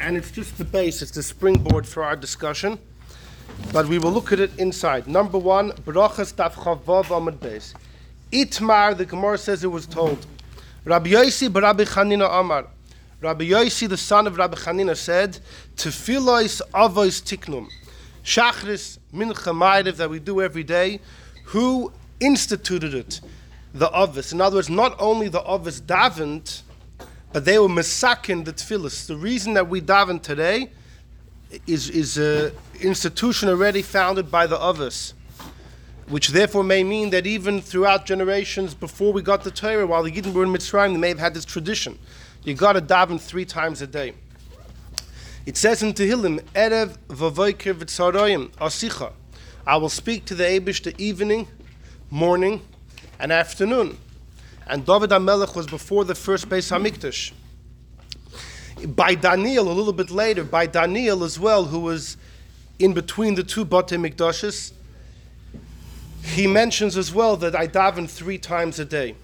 and it's just the base, it's the springboard for our discussion, but we will look at it inside. Number one, Brachas Daf Chavav Amud Beis. Itmar, the Gemara says it was told. Rabbi Yosi but Rabbi Chanina Amar. Rabbi Yosi, the son of Rabbi Chanina, said, Tefilos Avos Tiknum. Shachris, Mincha, Maariv, that we do every day, who instituted it? The Avos. In other words, not only the Avos davened, but they were mesakin the Tefilos. The reason that we daven today is an institution already founded by the Avos, which therefore may mean that even throughout generations before we got the Torah, while the Yidden were in Mitzrayim, they may have had this tradition. You got to daven 3 times a day. It says in Tehillim, Erev v'voker v'tzaroyim asicha. I will speak to the Eibishter evening, morning, and afternoon. And David HaMelech was before the first Beis Hamikdash. By Daniel, a little bit later, by Daniel as well, who was in between the 2 Batei Mikdashes, he mentions as well that I daven 3 times a day.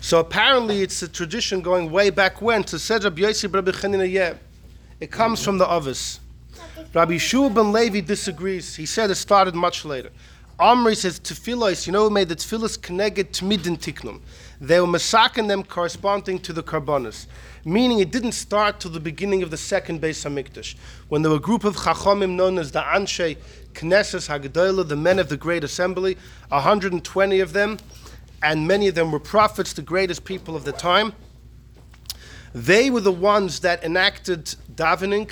So apparently it's a tradition going way back when. To said Rabbi Yosi Rabbi Chanina, yeah. It comes from the Avos. Rabbi Yeshu Ben Levi disagrees. He said it started much later. Omri says, Tefilos, you know who made the Tefilos? Keneged T'midin Tiknum. They were masakin them corresponding to the Karbonos. Meaning it didn't start till the beginning of the second Beis HaMikdash, when there were a group of Chachomim known as the Anshei Knesses HaGedolah, the men of the Great Assembly, 120 of them, and many of them were prophets, the greatest people of the time. They were the ones that enacted davening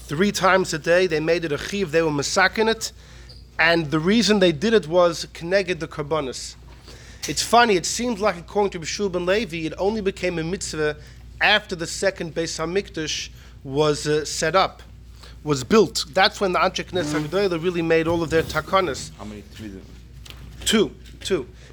3 times a day. They made it a chiv, they were masakin it. And the reason they did it was Keneged the Karbonos. It's funny, it seems like according to Rabbi Yeshu Ben Levi, it only became a mitzvah after the second Beis HaMikdash was set up, was built. That's when the Anshei Knesses HaGedolah really made all of their takanas. How many? 2.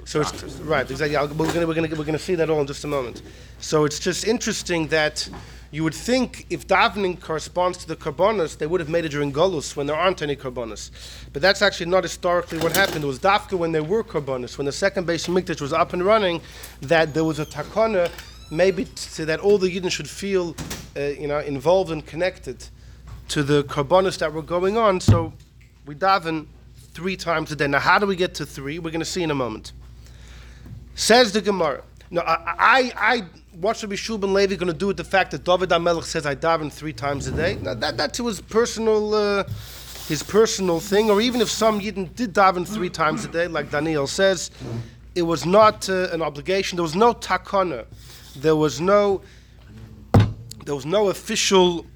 So it's right, exactly. We're going to see that all in just a moment. So it's just interesting that you would think if davening corresponds to the Karbonos, they would have made it during Golus when there aren't any Karbonos. But that's actually not historically what happened. It was dafka when there were Karbonos, when the second Beis Hamikdash was up and running, that there was a takana, maybe so that all the Yidden should feel involved and connected to the Karbonos that were going on. So we daven 3 times a day. Now how do we get to 3? We're going to see in a moment. Says the Gemara. No, I what's Rabbi Yeshu Ben Levi going to do with the fact that David HaMelech says I daven 3 times a day? Now that was his personal thing. Or even if some Yidden did daven 3 times a day, like Daniel says, it was not an obligation. There was no takana. There was no official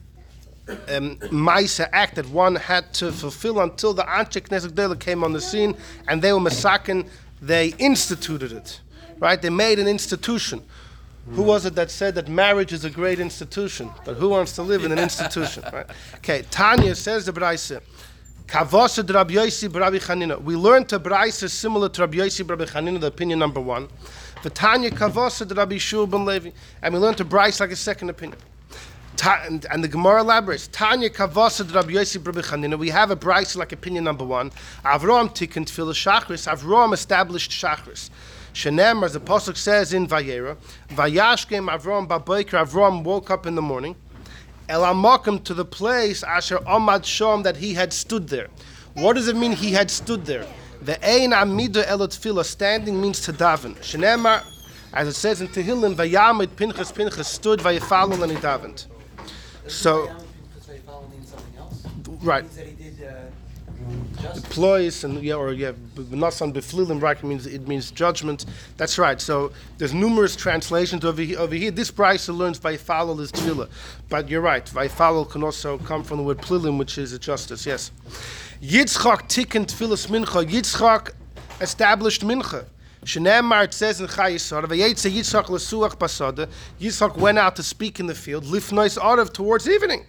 Maisa act that one had to fulfill until the Anshei Knesses HaGedolah came on the scene and they were masakin. They instituted it. Right? They made an institution. Who was it that said that marriage is a great institution? But who wants to live in an institution? Right? Okay, Tanya says the Braisa. Kavosed Rabbi Yosi Rabbi Chanina. We learned a Braisa similar to Rabbi Yosi Rabbi Chanina, the opinion number 1. The Tanya Kavosed Rabbi Yeshu Ben Levi. And we learned a Braisa like a second opinion. And the Gemara elaborates. Tanya Kavosed Rabbi Yosi Rabbi Chanina. We have a Braisa like opinion number 1. Avram Tikkun Tfilin Shachris. Avram established Shachris. Shenem, as the Pasuk says in Vayera, Vayashkem Avram Baboker, Avram woke up in the morning, El Amakim, to the place Asher Amad Shom, that he had stood there. What does it mean he had stood there? The Ein Amidu Elot Fila, standing means to daven. Shenem, as it says in Tehillim, Vayamid Pinchas, Pinchas stood, Vayefalon, and he davened. So, right. Deploys and nasan beflilim, right? It means judgment. That's right. So there's numerous translations over here. This Braisa learns vayfalol is tefillah, but you're right. Vayfalol can also come from the word plilim, which is a justice. Yes. Yitzchak tikkun tefillas mincha. Yitzchak established mincha. Shenemar, it says in Chayisar, vayetze Yitzchak lesuach basada. Yitzchak went out to speak in the field. Lifnois Arev, towards evening.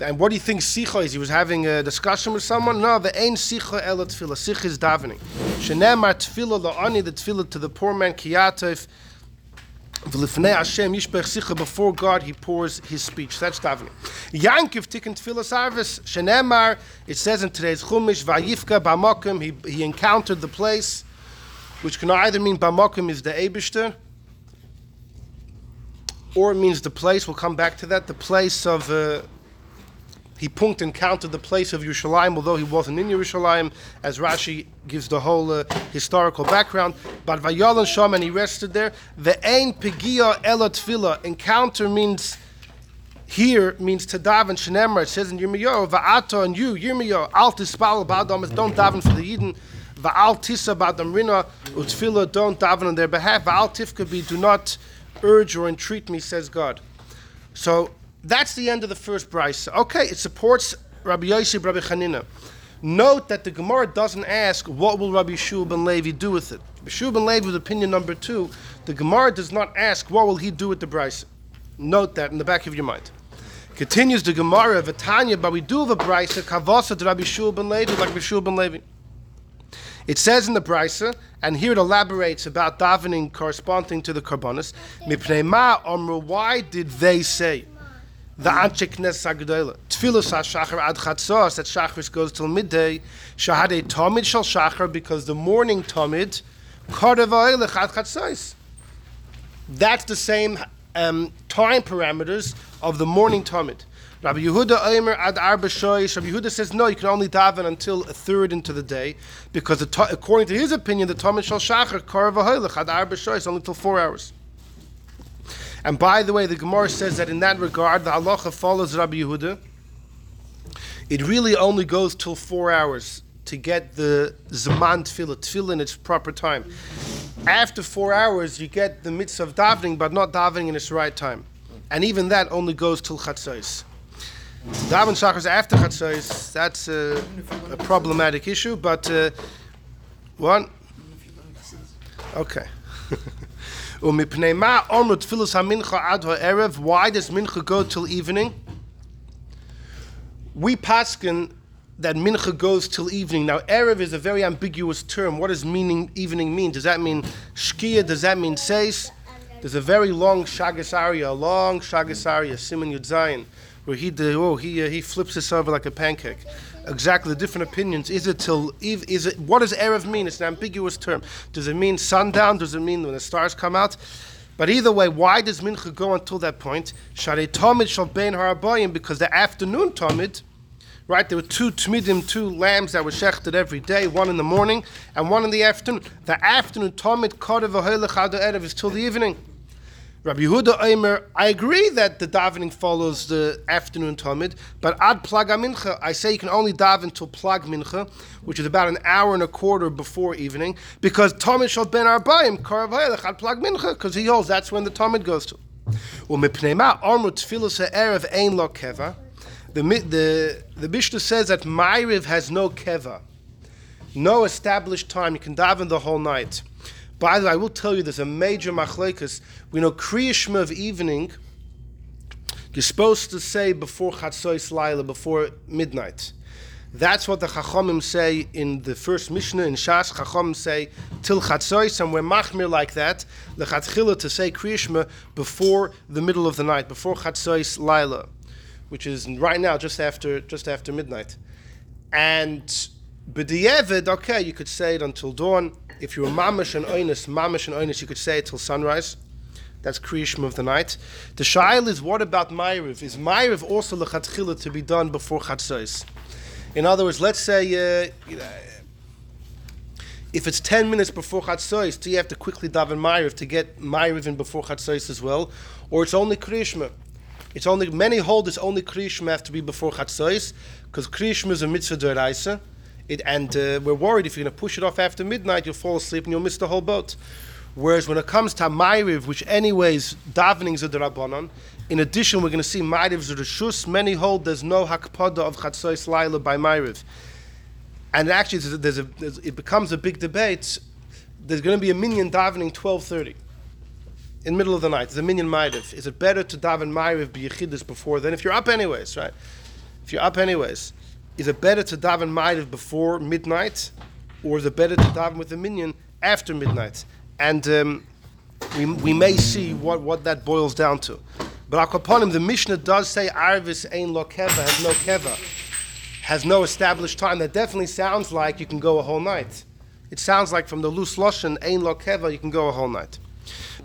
And what do you think Sicha is? He was having a discussion with someone? No, the Ein Sicha El Tefillah. Sicha is davening. Shenemar Tefillah La'ani, the Tefillah to the poor man, Kiyatov, V'lifnei Hashem Yishbech Sicha, before God he pours his speech. That's davening. Yaakov Tikkun Tefillah Sarvis. Shenemar, it says in today's Chumash, Vayifka B'Makom, he encountered the place, which can either mean B'Makom is the Eibishter, or it means the place. We'll come back to that. The place of he punked and counted the place of Yerushalayim, although he wasn't in Yerushalayim, as Rashi gives the whole historical background. But Vayalan Sham, and he rested there. The Ein Pegia Ela Tefillah, encounter means here, means to daven. Shenemar, it says in Yirmiyahu, Va'ato, and you, Yirmiyahu, Al Tispal Ba'adam, don't daven for the Yidden. Va'al Tisa Ba'adam Rina, Utfila, don't daven on their behalf. Va'al Tifka Bi, do not urge or entreat me, says God. So that's the end of the first brisa. Okay, it supports Rabbi Yosi, Rabbi Chanina. Note that the Gemara doesn't ask what will Rabbi Yeshu Ben Levi do with it. Rabbi Yeshu Ben Levi with opinion number 2. The Gemara does not ask what will he do with the brisa. Note that in the back of your mind. Continues the Gemara, V'tanya, but we do have a brisa, Kavosat Rabbi Yeshu Ben Levi, like Rabbi Yeshu Ben Levi. It says in the brisa, and here it elaborates about davening corresponding to the karbonos. Mipnei ma omru, why did they say the Anshei Knesses HaGedolah? Tefilos HaShachar Ad Chatzos, that Shachris goes till midday. Shahadei Tomid Shal Shachar, because the morning Tomid, Korev Ha'elech Ad Chatzos. That's the same time parameters of the morning Tomid. Rabbi Yehuda Omer Ad Arba Shoish. Rabbi Yehuda says, no, you can only daven until a third into the day, because according to his opinion, the Tomid Shal Shachar, Korev Ha'elech Ad Arba Shoish, only till 4 hours. And by the way, the Gemara says that in that regard, the halacha follows Rabbi Yehuda. It really only goes till 4 hours to get the Zaman Tefillah, Tefillah in its proper time. After 4 hours, you get the mitzvah of davening, but not davening in its right time. And even that only goes till Chatzois. Daven Shachris after Chatzois, that's a problematic issue, but one? Okay. Why does Mincha go till evening? We paskin that Mincha goes till evening. Now, Erev is a very ambiguous term. What does meaning evening mean? Does that mean Shkia? Does that mean Seis? There's a very long Shagas Aryeh, Siman Yud Zayin, where he flips this over like a pancake. Exactly, the different opinions. Is it till eve? Is it? What does Erev mean? It's an ambiguous term. Does it mean sundown? Does it mean when the stars come out? But either way, why does Mincha go until that point? Shadei Tomid Shal Bein Harabayim, because the afternoon Tomid, right? There were two Tmidim, two lambs that were shechted every day, one in the morning and one in the afternoon. The afternoon Tomid Kodev V'Hoylech Ad Erev is till the evening. Rabbi Yehuda Omer, I agree that the davening follows the afternoon Talmud, but ad plag mincha, I say you can only daven till plag mincha, which is about 1.25 hours before evening, because Talmud shal ben arbaim karev ha'elech ad plag mincha, because he holds that's when the Talmud goes to. U'mipnei ma amru tefillos ha'erev ein lo keva. The Mishnah says that Maariv has no keva, no established time. You can daven the whole night. By the way, I will tell you there's a major machlekas. We know Kriyashmah of evening, you're supposed to say before Chatzois Laila, before midnight. That's what the Chachamim say in the first Mishnah in Shas. Chachamim say till Chatzois, and we're machmir like that, lechatchila, to say Kriyashmah before the middle of the night, before Chatzois Laila, which is right now just after midnight. And b'di'evid, okay, you could say it until dawn. If you were mamash and oinus, you could say it till sunrise. That's Kriyashmah of the night. The shayla is, what about Maariv? Is Maariv also lechatchila to be done before Chatzois? In other words, let's say if it's 10 minutes before Chatzois, do you have to quickly daven Maariv to get Maariv in before Chatzois as well? Or it's only Kriyashmah? It's only, many hold it's only Kriyashmah have to be before Chatzois, because Kriyashmah is a mitzvah d'oraisa. And we're worried if you're going to push it off after midnight, you'll fall asleep and you'll miss the whole boat. Whereas when it comes to Maariv, which anyways, davenings are the Rabbanon, in addition, we're going to see Maariv's Rishus. Many hold there's no Hakpada of Chatzois Laila by Maariv. And actually, it becomes a big debate. There's going to be a minyan davening 12:30 in the middle of the night. There's a minyan Maariv. Is it better to daven Maariv b'yechidus before then? If you're up anyways, right? Is it better to daven Maariv before midnight, or is it better to daven with the minyan after midnight? And we may see what that boils down to. But Akaponim, the Mishnah does say Arvis ein lo keva, has no keva, has no established time. That definitely sounds like you can go a whole night. It sounds like from the loose lashon, ein lo keva, you can go a whole night.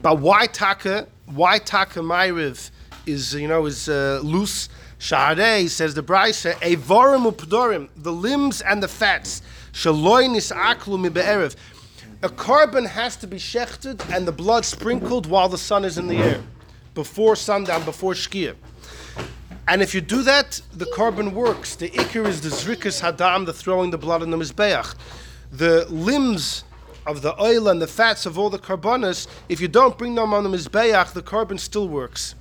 But why taka Maariv is, loose? Sha'arei, says the Braisa, Evorim uPdorim, the limbs and the fats. Shaloi nisaklu mibe'erev. A carbon has to be shechted and the blood sprinkled while the sun is in the air, before sundown, before shkia. And if you do that, the carbon works. The ikir is the zrikas hadam, the throwing the blood in the mizbeach. The limbs of the oil and the fats of all the carbonas, if you don't bring them on the mizbeach, the carbon still works.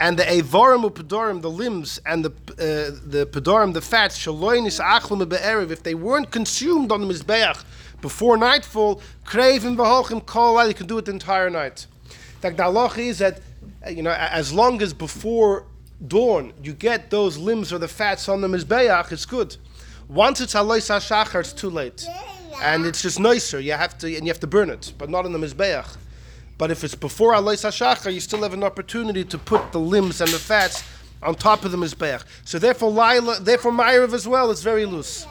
And the evarim uPdorim, the limbs, and the pedorim, the fats, shaloinis achlum be'erev, if they weren't consumed on the mizbeach before nightfall, krevim v'holchim kol, you can do it the entire night. In fact, the halacha is that, as long as before dawn you get those limbs or the fats on the mizbeach, it's good. Once it's halois hashachar, it's too late, and it's just nicer. You have to burn it, but not on the mizbeach. But if it's before Alois HaShachar, you still have an opportunity to put the limbs and the fats on top of the Mizbeach. So therefore Laila, therefore Maariv as well, is very loose.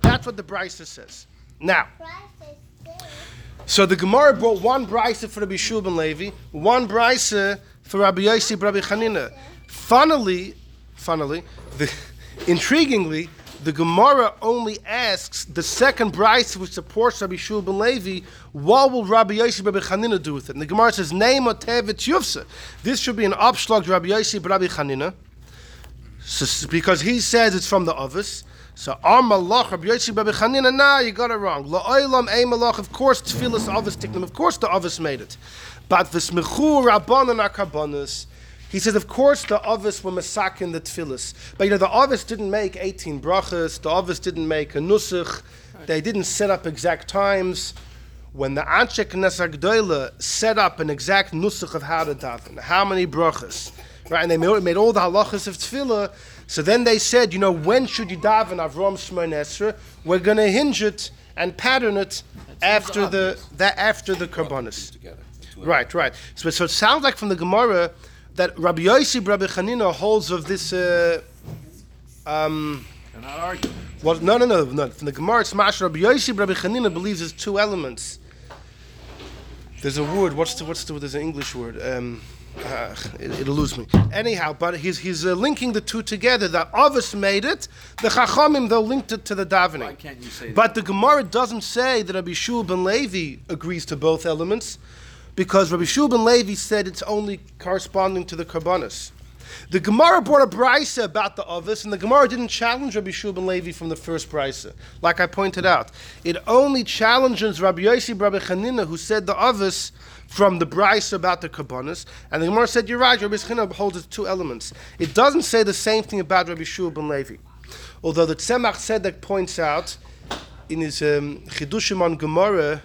That's what the Brisa says. Now, so the Gemara brought one Brisa for Rabbi Yeshu Ben Levi, one Brisa for Rabbi Yosi, Rabbi Chanina. Funnily, intriguingly, the Gemara only asks the second Brisa which supports Rabbi Yeshu Ben Levi, what will Rabbi Yosi Rabbi Chanina do with it? And the Gemara says, Neima Tevet Yufsa. This should be an upshlag to Rabbi Yosi Rabbi Chanina, so, because he says it's from the others. So, Amalach Rabbi Yosi Rabbi Chanina, nah, you got it wrong. La'olam Eimalach, of course, Tefilos Avos Tiknim, of course the others made it. But V'smechu Rabbanon HaKarbonos. He says, of course, the Avos were masakin the Tefilos. But the Avos didn't make 18 brachas, the Avos didn't make a nusach, they didn't set up exact times. When the Anshei Knesses HaGedolah set up an exact nusach of how to daven, how many brachas, right? And they made all the halachas of tefillah. So then they said, when should you daven Avram Shmon Esrei? We're going to hinge it and pattern it after the karbanos. Right. So it sounds like from the Gemara that Rabbi Yosi, Rabbi Chanina holds of this. They're not arguing. Well, no. From the Gemara, it's Mash. Rabbi Yosi, Rabbi Chanina believes there's two elements. There's a word. There's an English word. It'll lose me. Anyhow, but he's linking the two together. The Avos made it. The Chachamim, though, linked it to the davening. Why can't you say that? But the Gemara doesn't say that Rabbi Yeshu Ben Levi agrees to both elements, because Rabbi Yeshu Ben Levi said it's only corresponding to the karbanos. The Gemara brought a brisa about the avos, and the Gemara didn't challenge Rabbi Yeshu Ben Levi from the first brisa, like I pointed out. It only challenges Rabbi Yosi, Rabbi Chanina, who said the avos from the brisa about the karbanos, and the Gemara said, you're right, Rabbi Chanina holds its two elements. It doesn't say the same thing about Rabbi Yeshu Ben Levi, although the Tzemach Tzedek points out in his Chidushim on Gemara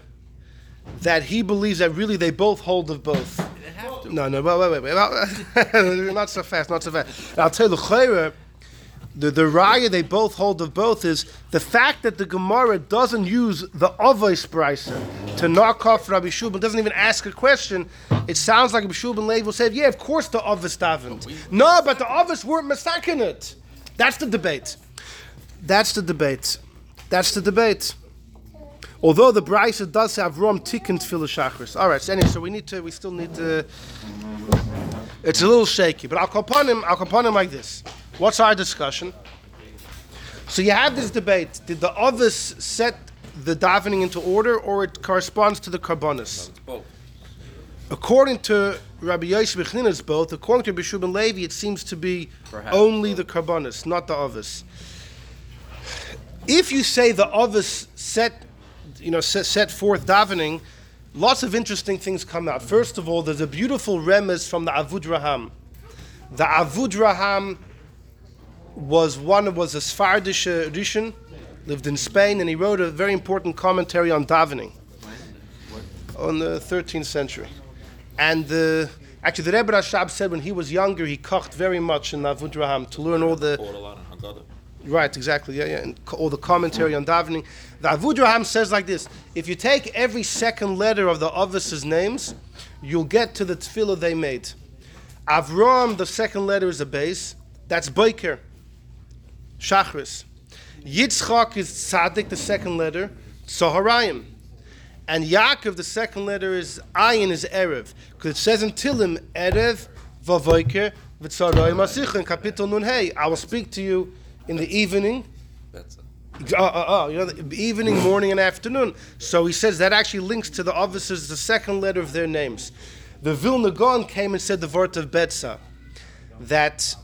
that he believes that really they both hold of both. They have to. No, wait. Not so fast. I'll tell you, the raya they both hold of both is the fact that the Gemara doesn't use the Avos brisa to knock off Rabbi Yeshu, but doesn't even ask a question. It sounds like Rabbi Yeshu Ben Levi will say, yeah, of course the Avos davened. No, but the Avos weren't masakin it. That's the debate. Although the Brisa does have Avram Tikkun Tefillah Shachris. All right, so we still need to, it's a little shaky, but I'll compare him like this. What's our discussion? So you have this debate. Did the Avos set the davening into order, or it corresponds to the Karbonos? No, both. According to Rabbi Yosi Ben Chanina, it's both. According to Rabbi Yeshu Ben Levi, it seems to be the Karbonos, not the Avos. If you say the Avos set forth davening, lots of interesting things come out. First of all, there's a beautiful remez from the Avudraham. The Avudraham was a Sephardish Rishon, lived in Spain, and he wrote a very important commentary on davening on the 13th century. And actually, the Rebbe Rashab said when he was younger, he kocht very much in the Avudraham to learn all the... Right, exactly, yeah, and all the commentary on davening. The Avudraham says like this: if you take every second letter of the Avos' names, you'll get to the tefillah they made. Avram, the second letter is a base, that's Boiker, Shachris. Yitzchak is Tzaddik, the second letter, Tzoharayim. And Yaakov, the second letter is Ayin, is Erev. Because it says in Tilim, Erev vavoyker v'tzaroy masichin, Kapitel Nun Hey. I will speak to you in the evening. That's it. Evening, morning, and afternoon. So he says that actually links to the officers, the second letter of their names. The Vilna Gaon came and said the Vort of Betza, that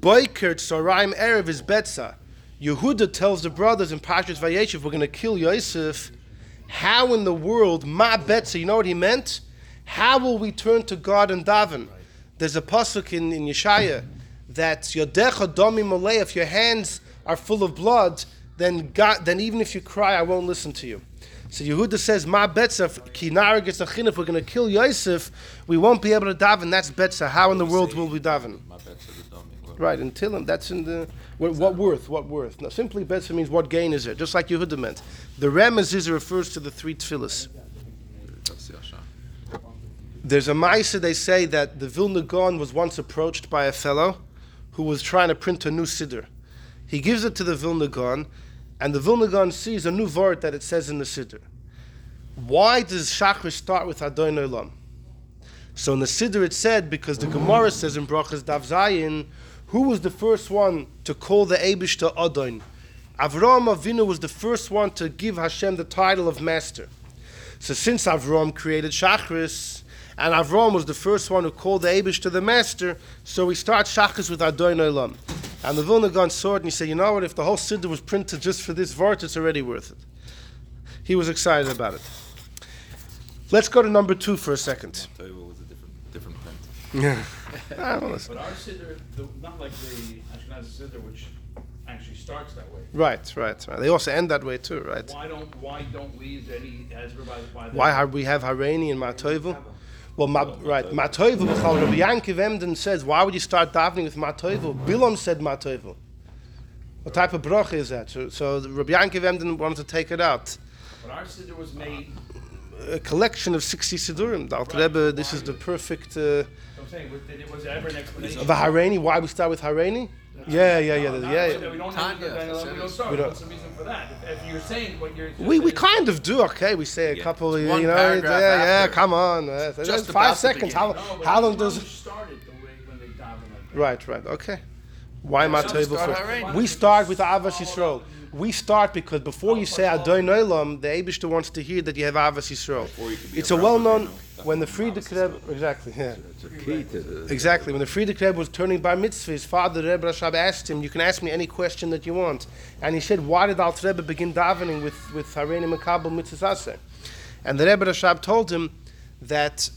Boiker Tzoraim Erev is Betza. Yehuda tells the brothers in Parshas Vayeshev, we're going to kill Yosef. How in the world, Ma Betza, you know what he meant? How will we turn to God and daven? There's a pasuk in Yeshaya that Yodecha Domi Malei, if your hands are full of blood, then God, then even if you cry, I won't listen to you. So Yehuda says, Ma Betzah, Ki Nareg Etz Achin, if we're going to kill Yosef, we won't be able to daven. That's Betzah. How in the world will we daven? Right, and Tilim, that's in the... What worth? No, simply Betzah means what gain is it, just like Yehuda meant. The Rem is Ziza refers to the three Tfilis. There's a Maisa, they say, that the Vilna Gaon was once approached by a fellow who was trying to print a new Siddur. He gives it to the Vilna Gaon, and the Vilna Gaon sees a new vort that it says in the Siddur. Why does Shachris start with Adon Olam? So in the Siddur it said, because the Gemara says in Brachas Daf Zayin, who was the first one to call the Eibishter Adon? Avram Avinu was the first one to give Hashem the title of Master. So since Avram created Shachris, and Avram was the first one who called the Eibishter the Master, so we start Shachris with Adon Olam. And the Vilna Gaon saw it and he said, you know what, if the whole Siddur was printed just for this vart, it's already worth it. He was excited about it. Let's go to number 2 for a second. It was a different print. Yeah. But our Siddur, not like the Ashkenazi Siddur, which actually starts that way. Right. They also end that way too, right? Why don't we use any Ezra by the... Why we have Hareini and Ma'atovel? Well, Ma'atovel, Rabbi Yankov Emden says, why would you start davening with Ma'atovel? Bilam said Ma'atovel. What type of bracha is that? So Rabbi Yankov Emden wanted to take it out. But our siddur was made... A collection of 60 siddurim. The Alter Rebbe, this is the perfect... I'm saying, was there ever an explanation? The Hareini, why we start with Hareini? Yeah. We don't have the reason for that. If you're saying what you're... We kind of do, okay? We say a couple of... One paragraph after. Come on. Just 5 seconds. How long does... started the way when they dive in like that. Right, okay. Why am I table first? We start with Avas Yisrael. We start because before you say Adon Olam, the Eibishter wants to hear that you have Avas Yisrael. It's a well-known... When the Friedrich Rebbe, when the Friedrich Rebbe was turning bar mitzvah, his father Rebbe Rashbi asked him, "You can ask me any question that you want." And he said, "Why did Alter Rebbe begin davening with Hareini Makabel Mitzvah Aseh?" And the Rebbe Rashbi told him that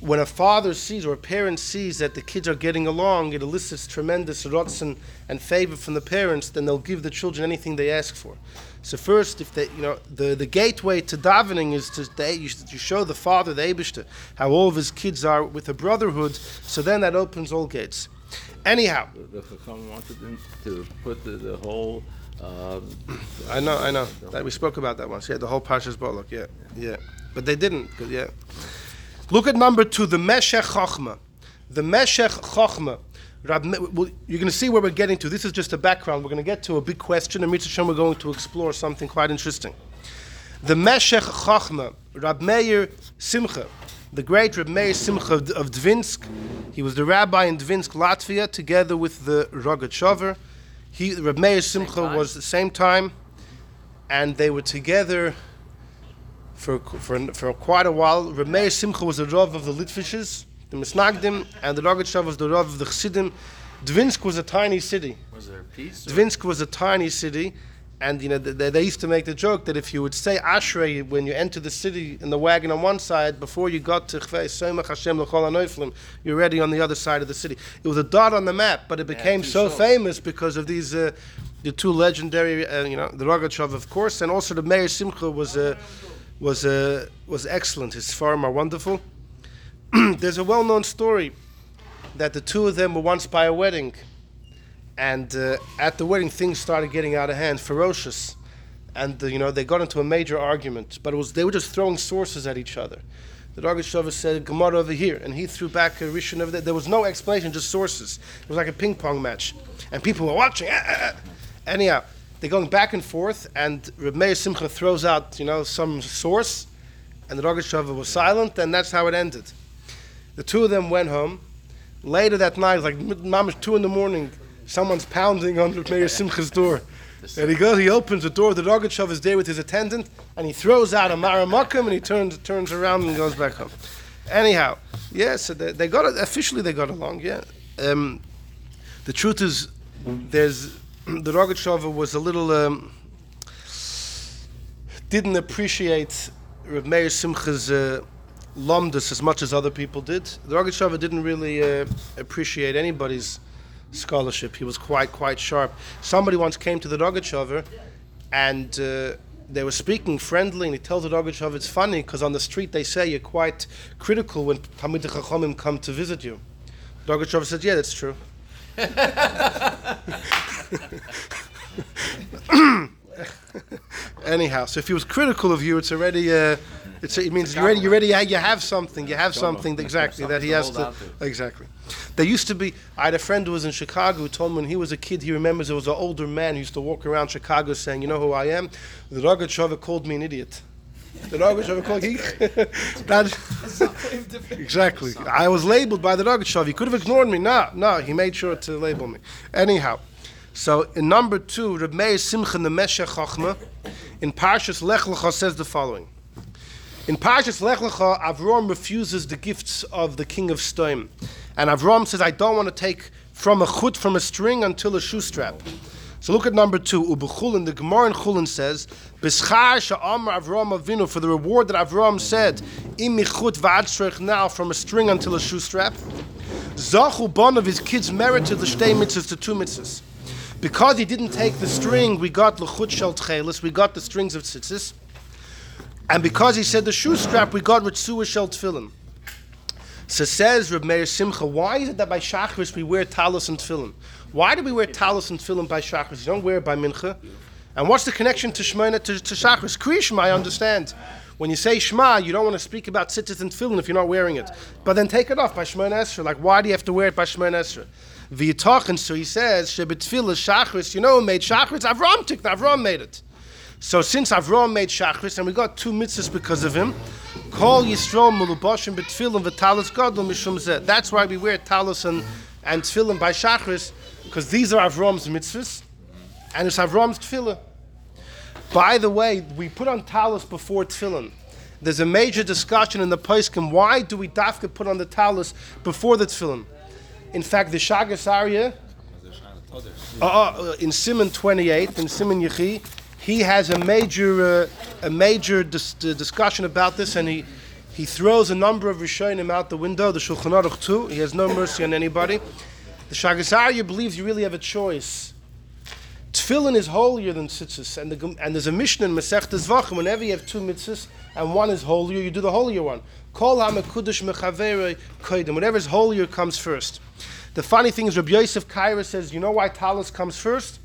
when a father sees or a parent sees that the kids are getting along, it elicits tremendous rotzen and favor from the parents. Then they'll give the children anything they ask for. So first, if they, the gateway to davening is you show the father, the Eibishter, how all of his kids are with a brotherhood. So then that opens all gates. Anyhow, the Chacham wanted them to put the whole. I know. That we spoke about that once. Yeah, the whole Parshas Balak. Yeah. But they didn't. Yeah. Look at number 2, the Meshech Chochmah. The Meshech Chochmah. You're going to see where we're getting to. This is just a background. We're going to get to a big question, and Mitzvah Shem, we're going to explore something quite interesting. The Meshech Chochmah, Reb Meir Simcha, the great Reb Meir Simcha of Dvinsk. He was the rabbi in Dvinsk, Latvia, together with the Rogatchover. Reb Meir Simcha was the same time, and they were together for quite a while. Reb Meir Simcha was the Rav of the Litvishes, the Misnagdim, and the Rogatchover was the Rav of the Chassidim. Dvinsk was a tiny city. Was there peace? Dvinsk was a tiny city, and they used to make the joke that if you would say Ashrei when you enter the city in the wagon on one side, before you got to Chvei Soimach Hashem L'Chol HaNoiflim, you're already on the other side of the city. It was a dot on the map, but it became so famous because of these the two legendary, the Rogatchover, of course, and also the Meir Simcha was excellent. His farm are wonderful. There's a well-known story that the two of them were once by a wedding, and at the wedding things started getting out of hand, ferocious, and they got into a major argument. But they were just throwing sources at each other. The Rogatchover said Gemara over here, and he threw back a Rishon over there. There was no explanation, just sources. It was like a ping pong match, and people were watching. Anyhow. They're going back and forth, and Reb Meir Simcha throws out, some source, and the Rogatchover was silent, and that's how it ended. The two of them went home. Later that night, like mama's 2 a.m, someone's pounding on Reb Meir Simcha's door. And he goes, he opens the door, the Rogatchover is there with his attendant, and he throws out a maramakum, and he turns around and goes back home. Anyhow, so they got it, officially they got along, the truth is, the Rogatchover was a little, didn't appreciate Reb Meir Simcha's lomdus as much as other people did. The Rogatchover didn't really appreciate anybody's scholarship. He was quite sharp. Somebody once came to the Rogatchover, and they were speaking friendly, and he tells the Rogatchover, it's funny, because on the street they say you're quite critical when Talmidei Chachamim come to visit you. The Rogatchover said, yeah, that's true. Anyhow, so if he was critical of you, it's already it means you have something exactly that he has to exactly. There used to be, I had a friend who was in Chicago who told me when he was a kid, he remembers there was an older man who used to walk around Chicago saying, you know who I am? The Rogatchover called me an idiot. The Rogatchover called me exactly. I was labeled by the Rogatchover. He could have ignored me. No, he made sure to label me. Anyhow. So in number 2, Reb Meir Simcha in the Meshech Chochmah, in Parshas Lech Lecha says the following. In Parshas Lech Lecha, Avram refuses the gifts of the king of Stoim. And Avram says, I don't want to take from a chut, from a string, until a shoe strap. So look at number 2. Ubechulin, the Gemara in Chulin says, B'schar she'amar Avram Avinu, for the reward that Avram said, Im michut v'ad shreich now, from a string until a shoe strap. Zachu Bonav, his kids merited the shtei mitzvahs, the 2 mitzvahs. Because he didn't take the string, we got l'chut shel tchelis, we got the strings of tzitzis. And because he said the shoe strap, we got ritzua shel tfilin. So says Reb Meir Simcha, why is it that by Shachris we wear talis and tfilin? Why do we wear talis and tfilin by Shachris? You don't wear it by Mincha. And what's the connection to Shemona to Shachris? Kriyashmah, I understand. When you say Shema, you don't want to speak about tzitzis and tfilin if you're not wearing it. But then take it off by Shemona Esra. Like, why do you have to wear it by Shemona Esra? V'yitachin, so he says, Shebetfilah Shachris, who made Shachris? Avram Tikna, Avram made it. So since Avram made Shachris, and we got 2 mitzvahs because of him, Kol Yisrael Meluboshim B'Tfilin V'Talos Gadol Mishum Zeh. That's why we wear Talos and Tfilin by Shachris, because these are Avram's mitzvahs, and it's Avram's Tfilah. By the way, we put on Talos before Tfilin. There's a major discussion in the Poskim, why do we dafka put on the Talos before the Tfilin? In fact, the Shagas Aryeh, in Siman 28, in Siman Yechi, he has a major discussion about this, and he throws a number of Rishonim out the window, the Shulchan Aruch too. He has no mercy on anybody. The Shagas Aryeh believes you really have a choice. Tfilin is holier than tzitzis, and there's a Mishnah in Masech Tezvachim, whenever you have 2 mitzvahs and one is holier, you do the holier one. Kol ha-mekudosh mechaverei kodim. Whatever is holier comes first. The funny thing is, Rabbi Yosef Kaira says, you know why Talos comes first?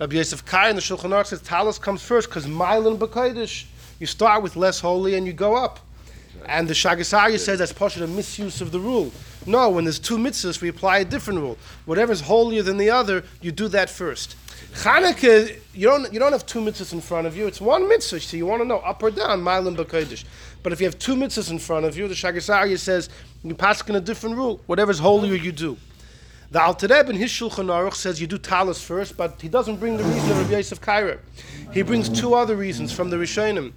Rabbi Yosef Kaira in the Shulchan Aruch says, Talos comes first because Mylon B'Kodesh. You start with less holy and you go up. And the Shagas Aryeh says that's partially a misuse of the rule. No, when there's 2 mitzvahs, we apply a different rule. Whatever is holier than the other, you do that first. Chanukah, you don't have 2 mitzvahs in front of you. It's one mitzvah, so you want to know up or down, Mylon B'Kodesh. But if you have 2 mitzvahs in front of you, the Shagas Aryeh says, you pass in a different rule. Whatever's holier, you do. The Alter Rebbe in his Shulchan Aruch says you do Talos first, but he doesn't bring the reason of Rabbi Yosef Kaira. He brings 2 other reasons from the Rishonim.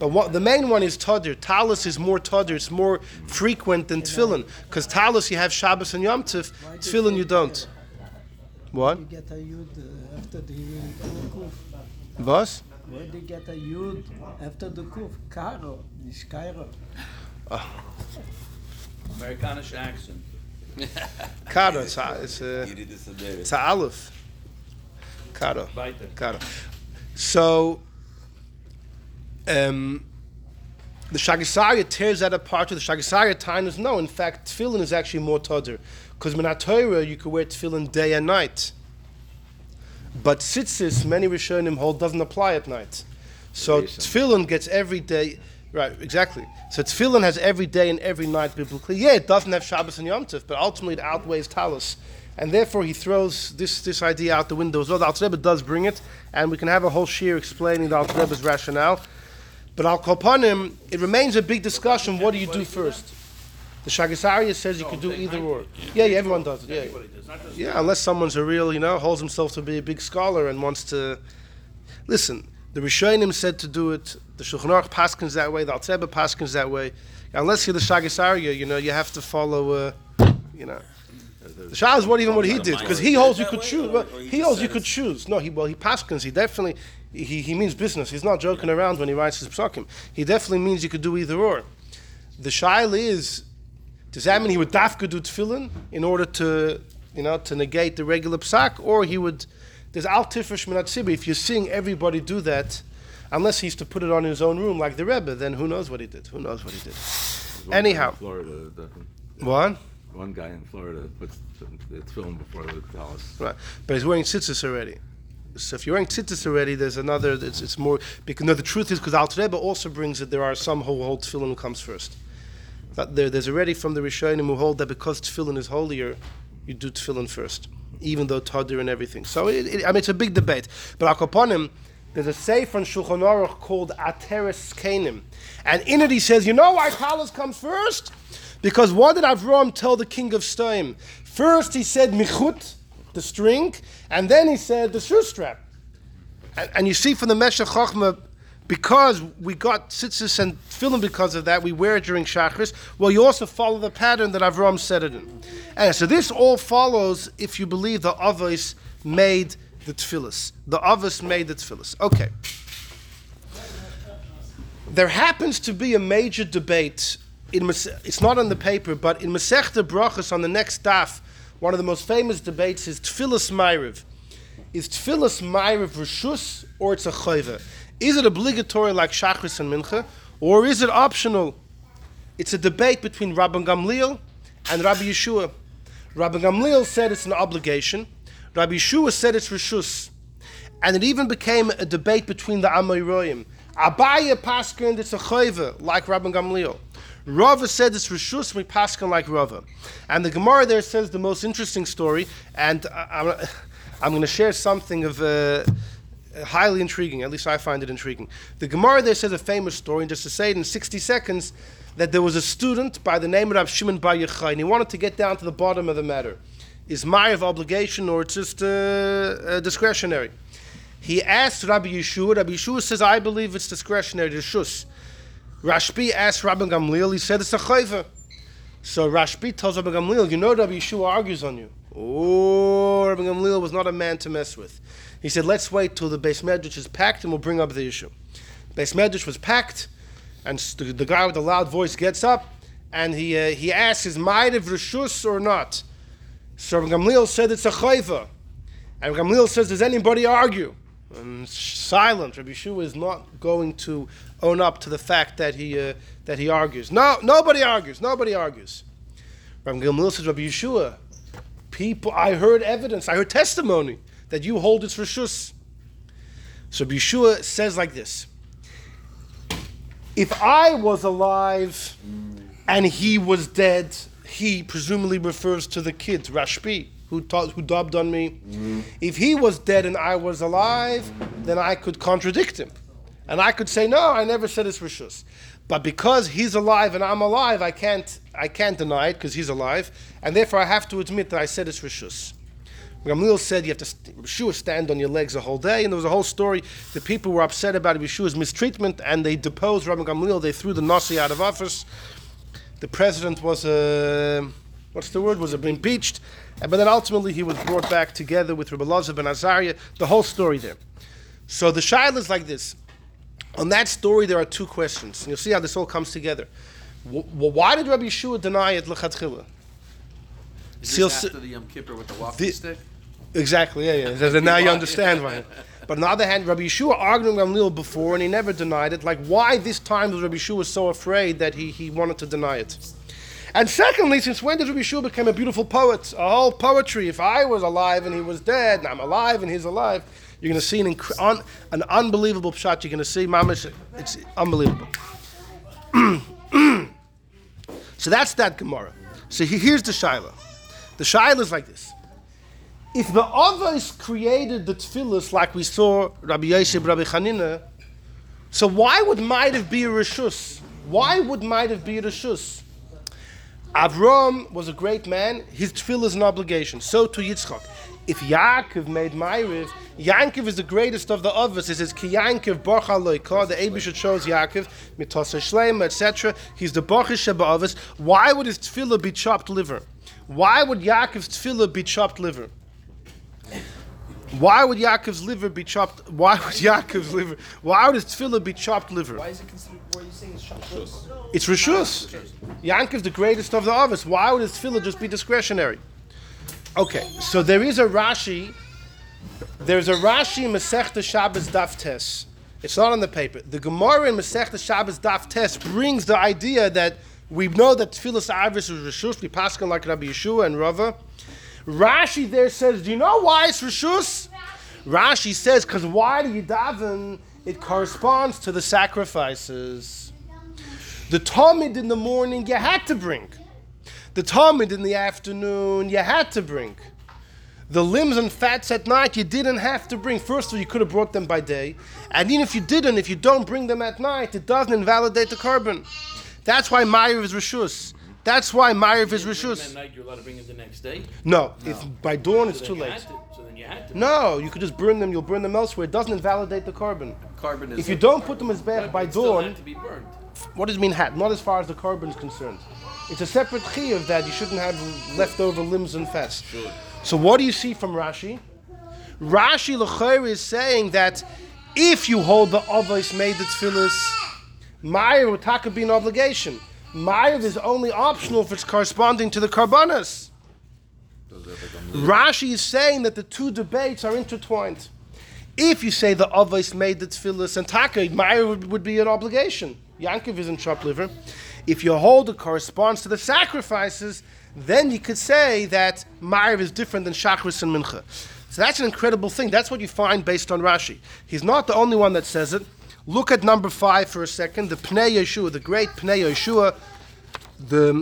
But the main one is Tadir. Talos is more Tadir. It's more frequent than Tefillin. Because Talos you have Shabbos and Yom Tov, Tefillin you don't. What? You get a Yud after the Kuf. What? Where do you get a Yud after the Kuf? Karo, it's Kairo. Americanish accent. Karo, it's a aleph. Karo. So, the Shagas Aryeh tears that apart. The Shagas Aryeh time is no. In fact, Tefillin is actually more Tadir. Because Minat Torah, you could wear Tefillin day and night. But Tzitzis, many Rishonim hold, doesn't apply at night. So Tefillin gets every day. Right, exactly. So Tfilin has every day and every night biblically. Yeah, it doesn't have Shabbos and Yom Tov, but ultimately it outweighs Talos. And therefore he throws this idea out the window as well. The Alter Rebbe does bring it, and we can have a whole shiur explaining the Alter Rebbe's rationale. But Al Kopanim, it remains a big discussion. What do you do first? The Shagas Aryeh says you can do either or. Yeah, everyone does it. Yeah, unless someone's a real, holds himself to be a big scholar and wants to... Listen, the Rishonim said to do it, the Shulchan Aruch paskins that way, the Alter Rebbe paskins that way. Unless you're the Shagas Aryeh, you have to follow, The Shah is what even what he did, because he holds you could choose. Well, he holds you could choose. No, he paskins. He definitely, he means business. He's not joking around when he writes his psakim. He definitely means you could do either or. The shaila is, does that mean he would dafka do tefillin in order to, to negate the regular psak, or he would? There's al tifresh min hatzibur. If you're seeing everybody do that, unless he's to put it on his own room like the Rebbe, then who knows what he did? Anyhow, Florida, what? One guy in Florida puts the film before the palace. Right, but he's wearing tzitzis already. So if you're wearing tzitzis already, there's another. It's more because the truth is because Alter Rebbe also brings that there are some who hold tefillin who comes first. But there's already from the Rishonim who hold that because tefillin is holier, you do tefillin first, even though todir and everything. So it's a big debate. But Al Koponim, there's a sefer on Shulchan Aruch called Ateres Kenim, and in it he says, why Talos comes first. Because what did Avram tell the king of Stoim? First he said michut, the string, and then he said the shoe strap. And you see from the Meshech Chochmah, because we got tzitzis and tefillin because of that, we wear it during Shachris. Well, you also follow the pattern that Avram said it in. And so this all follows if you believe the Avos made the Tefilos. Okay. There happens to be a major debate. It's not on the paper, but in Masechta Brachos on the next daf, one of the most famous debates is Tfilas Maariv. Is Tfilas Maariv Rishus or it's a Chayva? Is it obligatory like Shachris and Mincha, or is it optional? It's a debate between Rabban Gamliel and Rabbi Yeshua. Rabban Gamliel said it's an obligation. Rabbi Yeshua said it's Rishus. And it even became a debate between the Amoraim. Abaye paskened it's a Chayva like Rabban Gamliel. Rava said it's Rishus, we pasken like Rava. And the Gemara there says the most interesting story, and I'm going to share something of highly intriguing, at least I find it intriguing. The Gemara there says a famous story, and just to say it in 60 seconds, that there was a student by the name of Rav Shimon Bar Yochai, and he wanted to get down to the bottom of the matter. Is Ma'ariv obligation or it's just discretionary? He asked Rabbi Yeshua. Rabbi Yeshua says, I believe it's discretionary, Rishus. Rashbi asked Rabban Gamliel, he said it's a chayva. So Rashbi tells Rabban Gamliel, Rabbi Yeshua argues on you. Oh, Rabban Gamliel was not a man to mess with. He said, let's wait till the Beis Medrash is packed and we'll bring up the issue. Beis Medrash was packed, and the guy with the loud voice gets up, and he asks, is Ma'ariv Rishus or not? So Rabban Gamliel said it's a chayva. And Rabban Gamliel says, does anybody argue? And silent. Rabbi Yeshua is not going to own up to the fact that he argues. No, nobody argues. Rabbi Gamliel says, Rabbi Yeshua, I heard testimony that you hold it's Rishus. So Rabbi Yeshua says like this, if I was alive and he was dead, he presumably refers to the kid, Rashbi, who dubbed on me. If he was dead and I was alive, then I could contradict him. And I could say, no, I never said it's Rishus. But because he's alive and I'm alive, I can't deny it because he's alive. And therefore I have to admit that I said it's Rishus. Gamliel said you have to stand on your legs a whole day. And there was a whole story. The people were upset about Yeshua's mistreatment and they deposed Rabban Gamliel. They threw the Nasi out of office. The president was, was impeached. But then ultimately he was brought back together with Rabbi Elazar ben Azariah. The whole story there. So the shaila is like this. On that story, there are two questions. And you'll see how this all comes together. Why did Rabbi Yeshua deny it l'chadchila? Is this after the Yom Kippur with the walking stick? Exactly, yeah. Now you understand why. But on the other hand, Rabbi Yeshua argued with Gamliel before, and he never denied it. Like, why this time was Rabbi Yeshua so afraid that he wanted to deny it? And secondly, since when did Rabbi Yeshua become a beautiful poet? A whole poetry. If I was alive and he was dead, and I'm alive and he's alive... You're going to see an unbelievable pshat. You're going to see, Mamish, it's unbelievable. So that's that Gemara. So here's the Shaila. The Shaila is like this. If the others created the Tefilos like we saw Rabbi Yeshu, Rabbi Chanina, so why would Maariv be a Rishus? Why would Maariv be a Rishus? Avram was a great man. His Tefilah is an obligation. So to Yitzchak. If Yaakov made Maariv, Yaakov is the greatest of the others. It says, Ki Yaakov Borcha Loika, the Eibishter chose Yaakov, Mitoseh Shleima, etc. He's the Borcha Sheba of us. Why would his Tefilah be chopped liver? Why would Yaakov's Tefilah be chopped liver? Why would Yaakov's liver be chopped? Why would his tefillah be chopped liver? Why is it considered? What are you saying? It's rishus. It's rishus. Yaakov's the greatest of the others. Why would his tefillah just be discretionary? Okay, so there is a Rashi. There's a Rashi in Masechta Shabbos Daf Tes. It's not on the paper. The Gemara in Masechta Shabbos Daf Tes brings the idea that we know that tefillah avos is rishus. We pasken like Rabbi Yeshua and Rava. Rashi there says, do you know why it's Rishus? Rashi says, because why do you daven? It corresponds to the sacrifices. The Talmud in the morning, you had to bring. The Talmud in the afternoon, you had to bring. The limbs and fats at night, you didn't have to bring. First of all, you could have brought them by day. And even if you didn't, if you don't bring them at night, it doesn't invalidate the carbon. That's why Maariv is Rishus. That's why Maariv is Rishus. At night, you're allowed to bring it the next day? No. If by dawn, it's too late. No, you could just burn them. You'll burn them elsewhere. It doesn't invalidate the carbon. If you don't put them as bad by dawn, had to be burned. What does it mean? Not as far as the carbon is concerned. It's a separate chiyuv that you shouldn't have leftover limbs and fats. Sure. So what do you see from Rashi? Rashi l'chayr is saying that if you hold the avos made the tefillas, Maariv would taka be an obligation. Maariv is only optional if it's corresponding to the Karbanos. Rashi is saying that the two debates are intertwined. If you say the Avos made the Tfilis and Taka, Maariv would be an obligation. Yankov is in chopped liver. If your hold it corresponds to the sacrifices, then you could say that Maariv is different than Shachris and Mincha. So that's an incredible thing. That's what you find based on Rashi. He's not the only one that says it. Look at number 5 for a second. The Pnei Yeshua, the great Pnei Yeshua.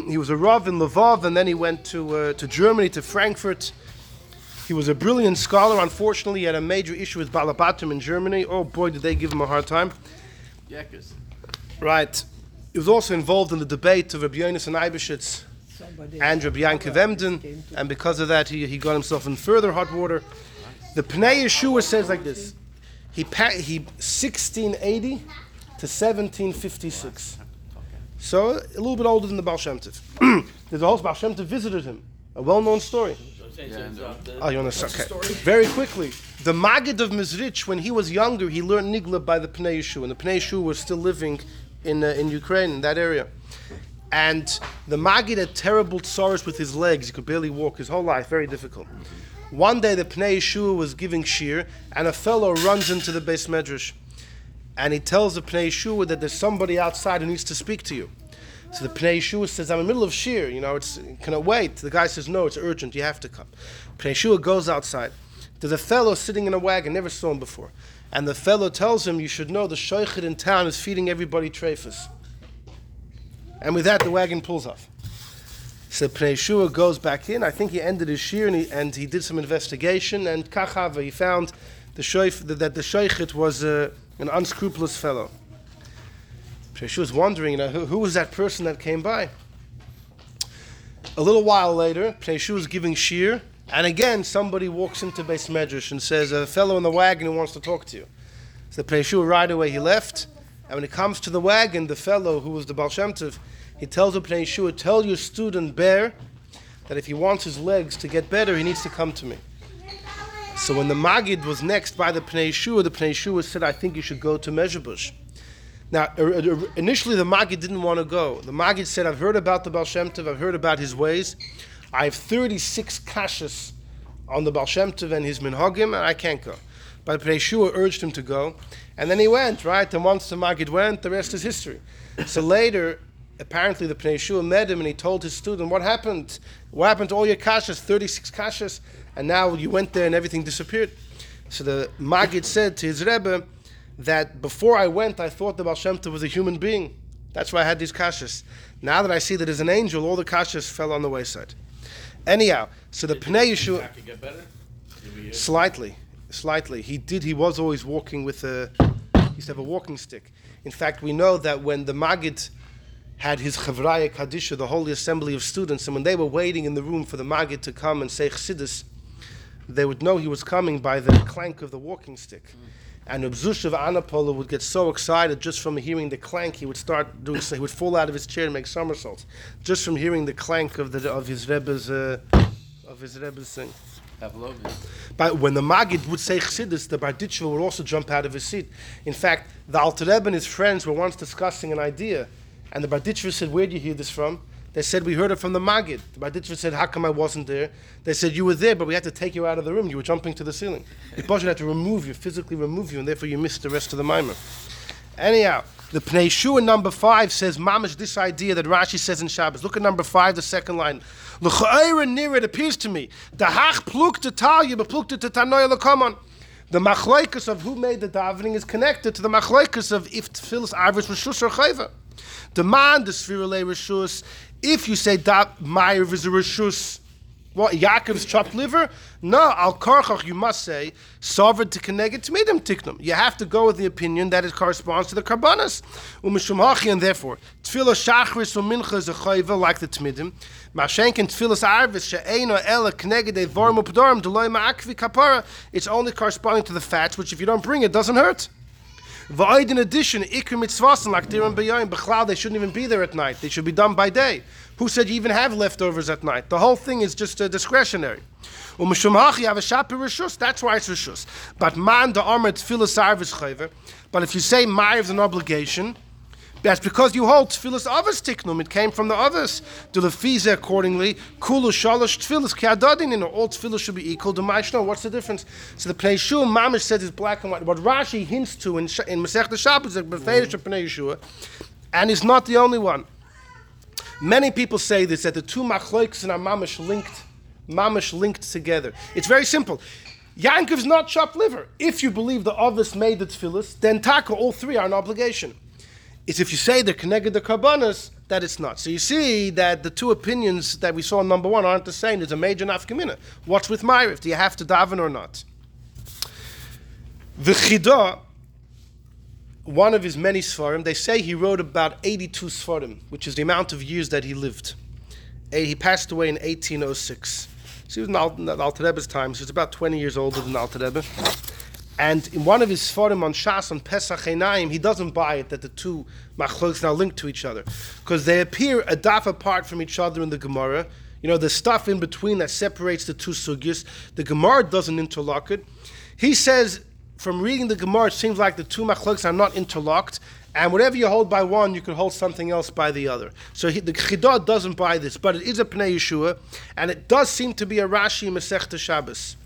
He was a Rav in Lvov, and then he went to Germany, to Frankfurt. He was a brilliant scholar. Unfortunately, he had a major issue with Balabatim in Germany. Oh boy, did they give him a hard time. Yekas. Right. He was also involved in the debate of Rabbi Yonis and Eibishitz and Rabbi Yankov Emden, and because of that, he got himself in further hot water. The Pnei Yeshua says like this. He 1680 to 1756. So a little bit older than the Baal Shem Tov. The whole Baal Shem Tov visited him. A well-known story. You understand? Okay. Very quickly. The Maggid of Mizrich, when he was younger, he learned Nigla by the Pnei Yeshua. And the Pnei Yeshua was still living in Ukraine, in that area. And the Maggid had terrible tsaros with his legs. He could barely walk his whole life. Very difficult. One day the Pnei Yeshua was giving shir, and a fellow runs into the Beis Medrash. And he tells the Pnei Yeshua that there's somebody outside who needs to speak to you. So the Pnei Yeshua says, I'm in the middle of shir, can I wait? The guy says, no, it's urgent, you have to come. Pnei Yeshua goes outside. There's a fellow sitting in a wagon, never saw him before. And the fellow tells him, you should know the shoichet in town is feeding everybody treifas. And with that, the wagon pulls off. So Pnei Yeshua goes back in. I think he ended his shir and he did some investigation. And kachava, he found that the shoichet was an unscrupulous fellow. Pnei Yeshua was wondering, who was that person that came by? A little while later, Pnei Yeshua is giving shir, and again somebody walks into Beis Medrash and says, a fellow in the wagon who wants to talk to you. So Pnei Yeshua right away he left, and when he comes to the wagon, the fellow who was the Baal Shem Tov, he tells the Pnei Yeshua, tell your student Bear that if he wants his legs to get better, he needs to come to me. So when the Maggid was next by the Pnei Yeshua said, I think you should go to Mezhebush. Now, initially the Maggid didn't want to go. The Maggid said, I've heard about the Baal Shem Tov, I've heard about his ways. I have 36 kashas on the Baal Shem Tov and his minhagim, and I can't go. But Pnei Yeshua urged him to go, and then he went, right? And once the Maggid went, the rest is history. So later, apparently the Pnei Yeshua met him and he told his student, what happened? What happened to all your kashas, 36 kashas, and now you went there and everything disappeared? So the Maggid said to his Rebbe that before I went, I thought the Baal Shem Tov was a human being. That's why I had these kashas. Now that I see that as an angel, all the kashas fell on the wayside. Anyhow, so the Pnei Yeshua... Did get better? Slightly. He was always walking with a... He used to have a walking stick. In fact, we know that when the Maggid had his Chavraya Kadisha, the Holy Assembly of Students, and when they were waiting in the room for the Maggid to come and say Chassidus, they would know he was coming by the clank of the walking stick. And Reb Zusha Anapola would get so excited just from hearing the clank, he would start doing. So he would fall out of his chair and make somersaults just from hearing the clank of his Rebbe's thing. But when the Maggid would say Chassidus, the Barditcher would also jump out of his seat. In fact, the Alter Rebbe and his friends were once discussing an idea, and the Barditcher said, "Where do you hear this from?" They said, "We heard it from the Maggid." The Barditcher said, "How come I wasn't there?" They said, "You were there, but we had to take you out of the room. You were jumping to the ceiling. The Bajid had to remove you, physically remove you, and therefore you missed the rest of the Maimer." Anyhow, the Pnei Yeshua number 5 says, mamish, this idea that Rashi says in Shabbos. Look at number 5, the second line. It appears to me. The machloikus of who made the davening is connected to the machloikus of if Tfilis Avris Rishus or Chayva. Demand the Sfirulei Rishus. If you say that Maariv is a Rishus, what, Yaakov's chopped liver? No, Al Karchach, you must say, Sovereign to Keneged Tmidem Tiknum. You have to go with the opinion that it corresponds to the Karbanas. And therefore, Tfilah Shachris or Mincha is a Chayva like the Tmidim. Mashenkin Tfilas Arvis, She'eino Ela Keneged Vorim Updorim, Deloy Ma'akvi Kapara. It's only corresponding to the fats, which if you don't bring, it doesn't hurt. In addition, Ikrim Mitzvasen, like Dirim B'Yoyim, B'chlal, they shouldn't even be there at night. They should be done by day. Who said you even have leftovers at night? The whole thing is just discretionary. That's why it's Rishus. But man, the armor, Tfilas Arvis Chayver. But if you say Ma'ariv is an obligation, that's because you hold Tfilas Avos Tiknum. It came from the Avos. To the Fiza, accordingly, Kulu Shalosh Tfilas Ke'adadin, all Tfilas should be equal. To Maishno, what's the difference? So the Pnei Yeshua Mamish says it's black and white. What Rashi hints to in Masech the Shabbos, the Befeidish of Pnei Yeshua, and he's not the only one. Many people say this, that the two machloiks and our mamish linked together. It's very simple. Yankov's not chopped liver. If you believe the Avos made the tefillas, then taka, all three are an obligation. It's if you say they're connected to karbanas, that it's not. So you see that the two opinions that we saw in number 1 aren't the same. There's a major nafkamina. What's with Maariv? Do you have to daven or not? The Chidah, one of his many Sfarim, they say he wrote about 82 Sfarim, which is the amount of years that he lived. He passed away in 1806. So he was in Alter Rebbe's time, so he was about 20 years older than Alter Rebbe. And in one of his Sfarim on Shas, on Pesach Einaim, he doesn't buy it that the two machloks now linked to each other. Because they appear a daf apart from each other in the Gemara. You know, the stuff in between that separates the two sugyas. The Gemara doesn't interlock it. He says, from reading the Gemara, it seems like the two machloks are not interlocked, and whatever you hold by one, you could hold something else by the other. So the Chidah doesn't buy this, but it is a Pnei Yeshua, and it does seem to be a Rashi Masechta Shabbos.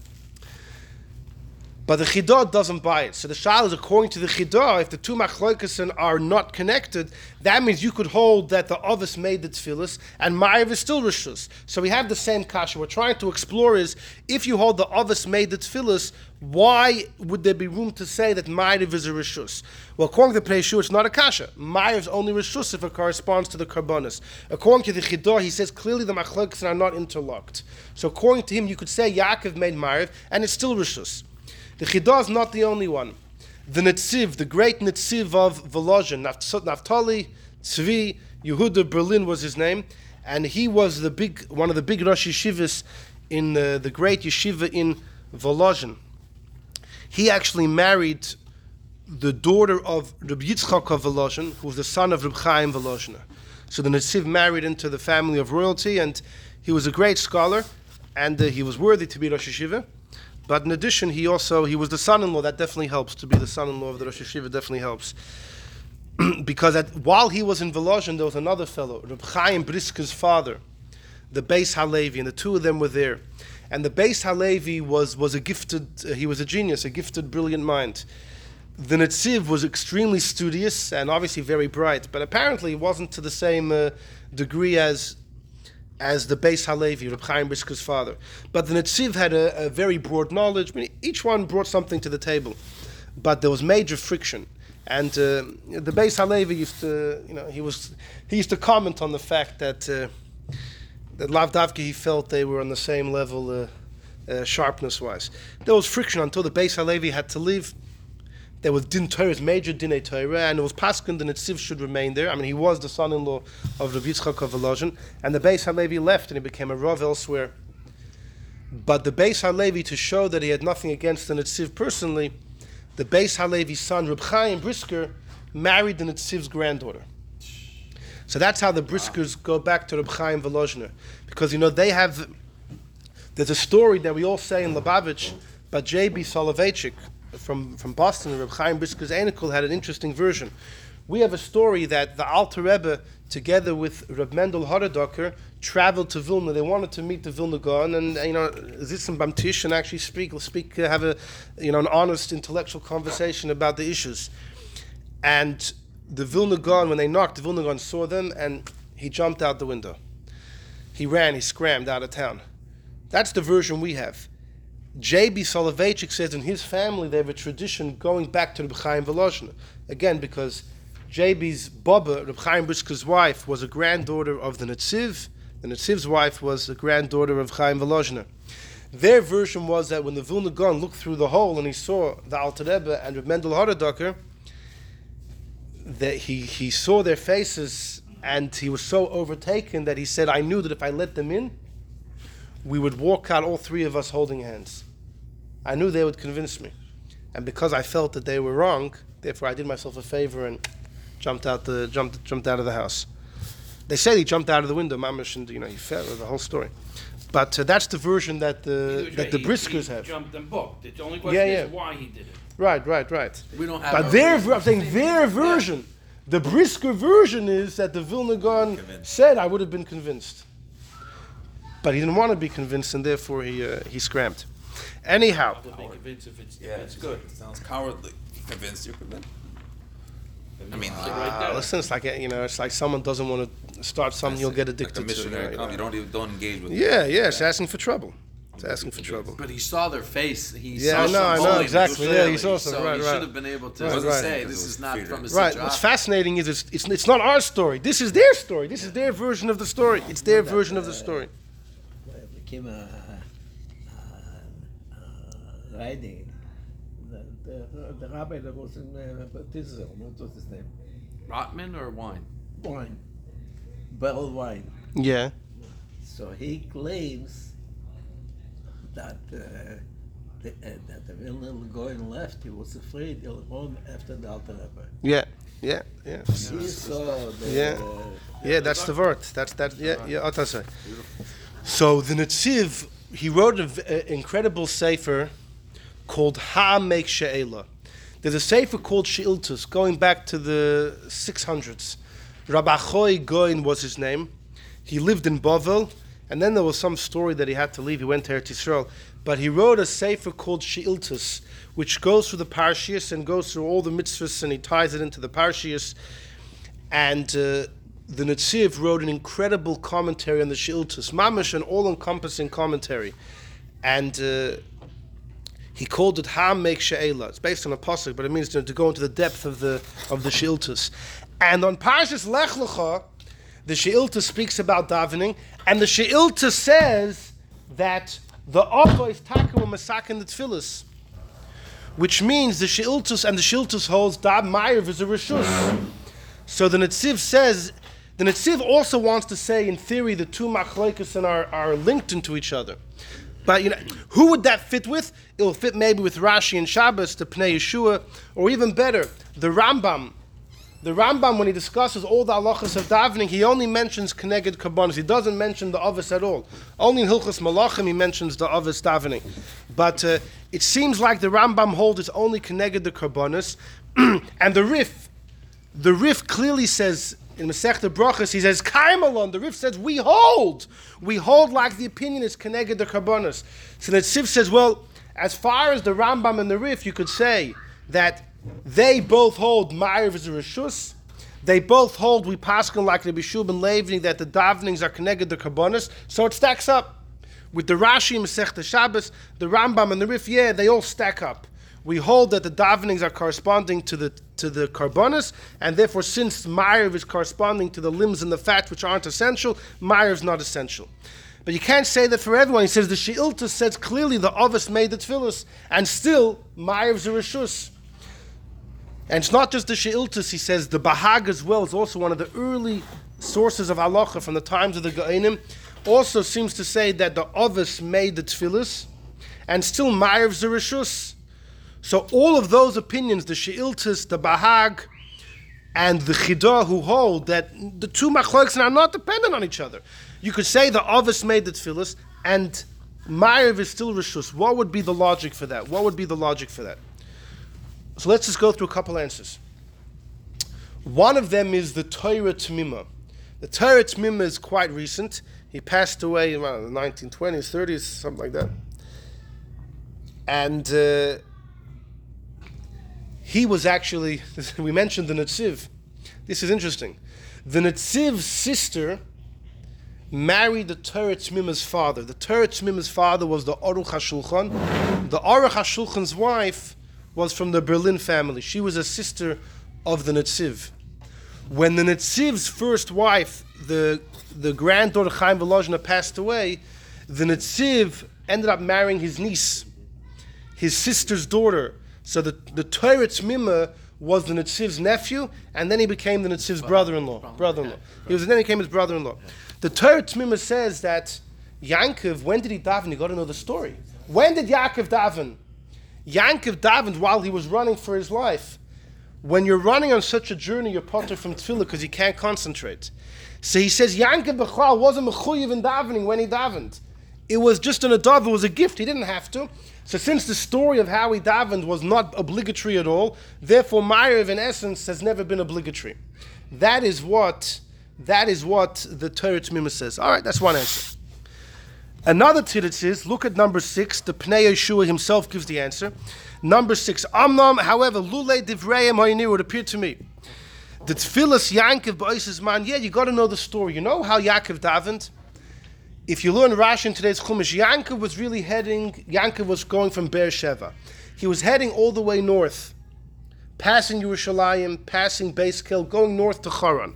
But the Chidah doesn't buy it. So the Shal is, according to the Chidah, if the two machlokas are not connected, that means you could hold that the Avos made the Tefillos, and Ma'ariv is still Rishus. So we have the same kasha. We're trying to explore is, if you hold the Avos made the Tefillos, why would there be room to say that Ma'ariv is a Rishus? Well, according to the Pnei Yeshua, it's not a kasha. Ma'ariv is only Rishus if it corresponds to the Karbonos. According to the Chidah, he says clearly the machlokas are not interlocked. So according to him, you could say Yaakov made Ma'ariv, and it's still Rishus. The Chidah is not the only one. The Netziv, the great Netziv of Volozhin, Naftali, Tzvi, Yehuda Berlin was his name, and he was one of the big Rosh Yeshivas in the great yeshiva in Volozhin. He actually married the daughter of Reb Yitzchak of Volozhin, who was the son of Reb Chaim Volozhin. So the Netziv married into the family of royalty, and he was a great scholar, and he was worthy to be Rosh Yeshiva. But in addition, he was the son-in-law. That definitely helps. To be the son-in-law of the Rosh Yeshiva definitely helps. Because while he was in Volozhin, there was another fellow, Reb Chaim Briska's father, the Beis Halevi, and the two of them were there. And the Beis Halevi was a gifted, brilliant mind. The Netziv was extremely studious and obviously very bright, but apparently it wasn't to the same degree as the Beis Halevi, Reb Chaim Briska's father. But the Netziv had a very broad knowledge. I mean, each one brought something to the table. But there was major friction. And the Beis Halevi used to, he used to comment on the fact that that Lav Davka, he felt they were on the same level sharpness-wise. There was friction until the Beis Halevi had to leave. There was Din Torah's major Dinei Torah, and it was Paskin the Netziv should remain there. I mean, he was the son-in-law of Rav Yitzchak of Volozhin, and the Beis Halevi left, and he became a Rav elsewhere. But the Beis Halevi, to show that he had nothing against the Netziv personally, the Beis Halevi's son, Reb Chaim Brisker, married the Netziv's granddaughter. So that's how the Briskers go back to Reb Chaim Volozhiner. Because, they have... There's a story that we all say in Lubavitch, but J.B. Soloveitchik from Boston, Reb Chaim Brisker's Einikul, had an interesting version. We have a story that the Alter Rebbe, together with Reb Mendel Horedoker, traveled to Vilna. They wanted to meet the Vilna Gaon and Zitzen beim Tisch and actually speak, have a an honest intellectual conversation about the issues. And the Vilna Gaon, when they knocked, the Vilna Gaon saw them and he jumped out the window. He ran, he scrammed out of town. That's the version we have. J.B. Soloveitchik says in his family they have a tradition going back to Reb Chaim Volozhin. Again, because J.B.'s Baba, Reb Chaim Brisker's wife, was a granddaughter of the Netziv. The Netziv's wife was the granddaughter of Chaim Volozhin. Their version was that when the Vilna Gaon looked through the hole and he saw the Alter Rebbe and Reb Mendel Horedoker, that he saw their faces and he was so overtaken that he said, I knew that if I let them in, we would walk out, all three of us holding hands. I knew they would convince me. And because I felt that they were wrong, therefore I did myself a favor and jumped out of the house. They say he jumped out of the window, Mamish, and he fell, the whole story. But that's the version that the Briskers have. He jumped and booked. The only question is why he did it. Right. We don't have. But their version, the Brisker version, is that the Vilna Gaon said I would have been convinced. But he didn't want to be convinced, and therefore he scrammed. Anyhow, it's good. It sounds cowardly. Convinced, you're convinced. I mean, listen, it's like someone doesn't want to start something, you'll get addicted like to. You don't engage with. Yeah, it's asking for trouble. It's asking for trouble. But he saw their face. I know exactly. Yeah, he saw something. Right. He should have been able to say this is not from his job. Right. What's fascinating is it's not our story. This is their story. This is their version of the story. It's their version of the story. Came riding. The rabbi that was in Baptism, what was his name? Rotman or Wine? Wine. Bell Wine. Yeah. So he claims that that the Vilna Gaon left. He was afraid he'll run after the Alter Rebbe. Yeah. He saw the, that's the word. That's Otasai. Beautiful. So the Netziv, he wrote an incredible sefer called Ha-Mek She'ela. There's a sefer called She'iltus, going back to the 600s. Rabbi Choi Goin was his name. He lived in Bovel, and then there was some story that he had to leave. He went to Eretz Yisrael. But he wrote a sefer called She'iltus, which goes through the Parshias and goes through all the mitzvahs, and he ties it into the Parshias. And... the Netziv wrote an incredible commentary on the She'iltus, mamish, an all-encompassing commentary, and he called it Ha-Mek She'ela. It's based on a pasuk, but it means to go into the depth of the She'iltus. And on Parshas Lech Lecha, the She'iltus speaks about davening, and the She'iltus says that the Ocho is Taka and Masakin the Tfilis, which means the She'iltus, and the She'iltus holds Dab Maariv is a Rishus. So the Netziv says. The Netziv also wants to say, in theory, the two machlokas are linked into each other. But who would that fit with? It will fit maybe with Rashi and Shabbos, the Pnei Yeshua, or even better, the Rambam. The Rambam, when he discusses all the halachas of davening, he only mentions Keneged Kabbonos. He doesn't mention the Avos at all. Only in Hilchos Malachim he mentions the Avos davening. But it seems like the Rambam holds it's only Keneged the Kabbonos. And the Rif clearly says... In Masechta Brachos, he says, Kaimalon, the Rif says, we hold like the opinion is Keneged the Karbonos. So the Netziv says, well, as far as the Rambam and the Rif, you could say that they both hold Ma'ariv is a Rishus, they both hold we pasken like Rabbi Yeshu Ben Levi that the davenings are Keneged the Karbonos, so it stacks up. With the Rashi, Masechta Shabbos, the Rambam and the Rif, they all stack up. we hold that the davenings are corresponding to the karbonis, and therefore, since Maariv is corresponding to the limbs and the fat which aren't essential, Maariv is not essential. But you can't say that for everyone. He says the Sheilta says clearly the Ovis made the Tefilos, and still Maariv is a Rishus. And it's not just the Sheiltas, he says, the Bahag as well is also one of the early sources of halacha from the times of the Gaonim. Also seems to say that the Ovis made the Tefilos, and still Maariv is a Rishus. So all of those opinions, the Sheiltas, the Bahag, and the Chidah, who hold that the two Machloks are not dependent on each other. You could say the Ovis made the Tefilos, and Maariv is still Rishus. What would be the logic for that? What would be the logic for that? So let's just go through a couple answers. One of them is the Torah Tmima. The Torah Tmima is quite recent. He passed away around the 1920s, 30s, something like that. And he was actually, we mentioned the Netziv. This is interesting. The Netziv's sister married the Torah Tmima's father. The Torah Tmima's father was the Aruch HaShulchan. The Aruch HaShulchan's wife was from the Berlin family. She was a sister of the Netziv. When the Netziv's first wife, the granddaughter Chaim Volozhina, passed away, the Netziv ended up marrying his niece, his sister's daughter. So the Torah Tmima was the Netziv's nephew, and then he became the Netziv's brother-in-law. Then he became his brother-in-law. Yeah. The Torah Tmima says that Yaakov, when did he daven? You got to know the story. When did Yaakov daven? Yaakov davened while he was running for his life. When you're running on such a journey, you're potter from tefillah because you can't concentrate. So he says Yaakov Bechal wasn't mechuyev in davening when he davened. It was just an adav, it was a gift, he didn't have to. So since the story of how he davened was not obligatory at all, therefore Maariv in essence has never been obligatory. That is what the Torah Tmima says. All right, that's one answer. Another tzitz is, look at number 6, the Pnei Yeshua himself gives the answer. Number 6, Amnam, however, Lule Divrayim Hayinir, it appeared to me. The Tfilas Yaakov Ba'osis Man, yeah, you got to know the story. You know how Yaakov davened? If you learn Rashi in today's Chumash, Yaakov was going from Beersheva. He was heading all the way north, passing Yerushalayim, passing Beis Kel, going north to Haran.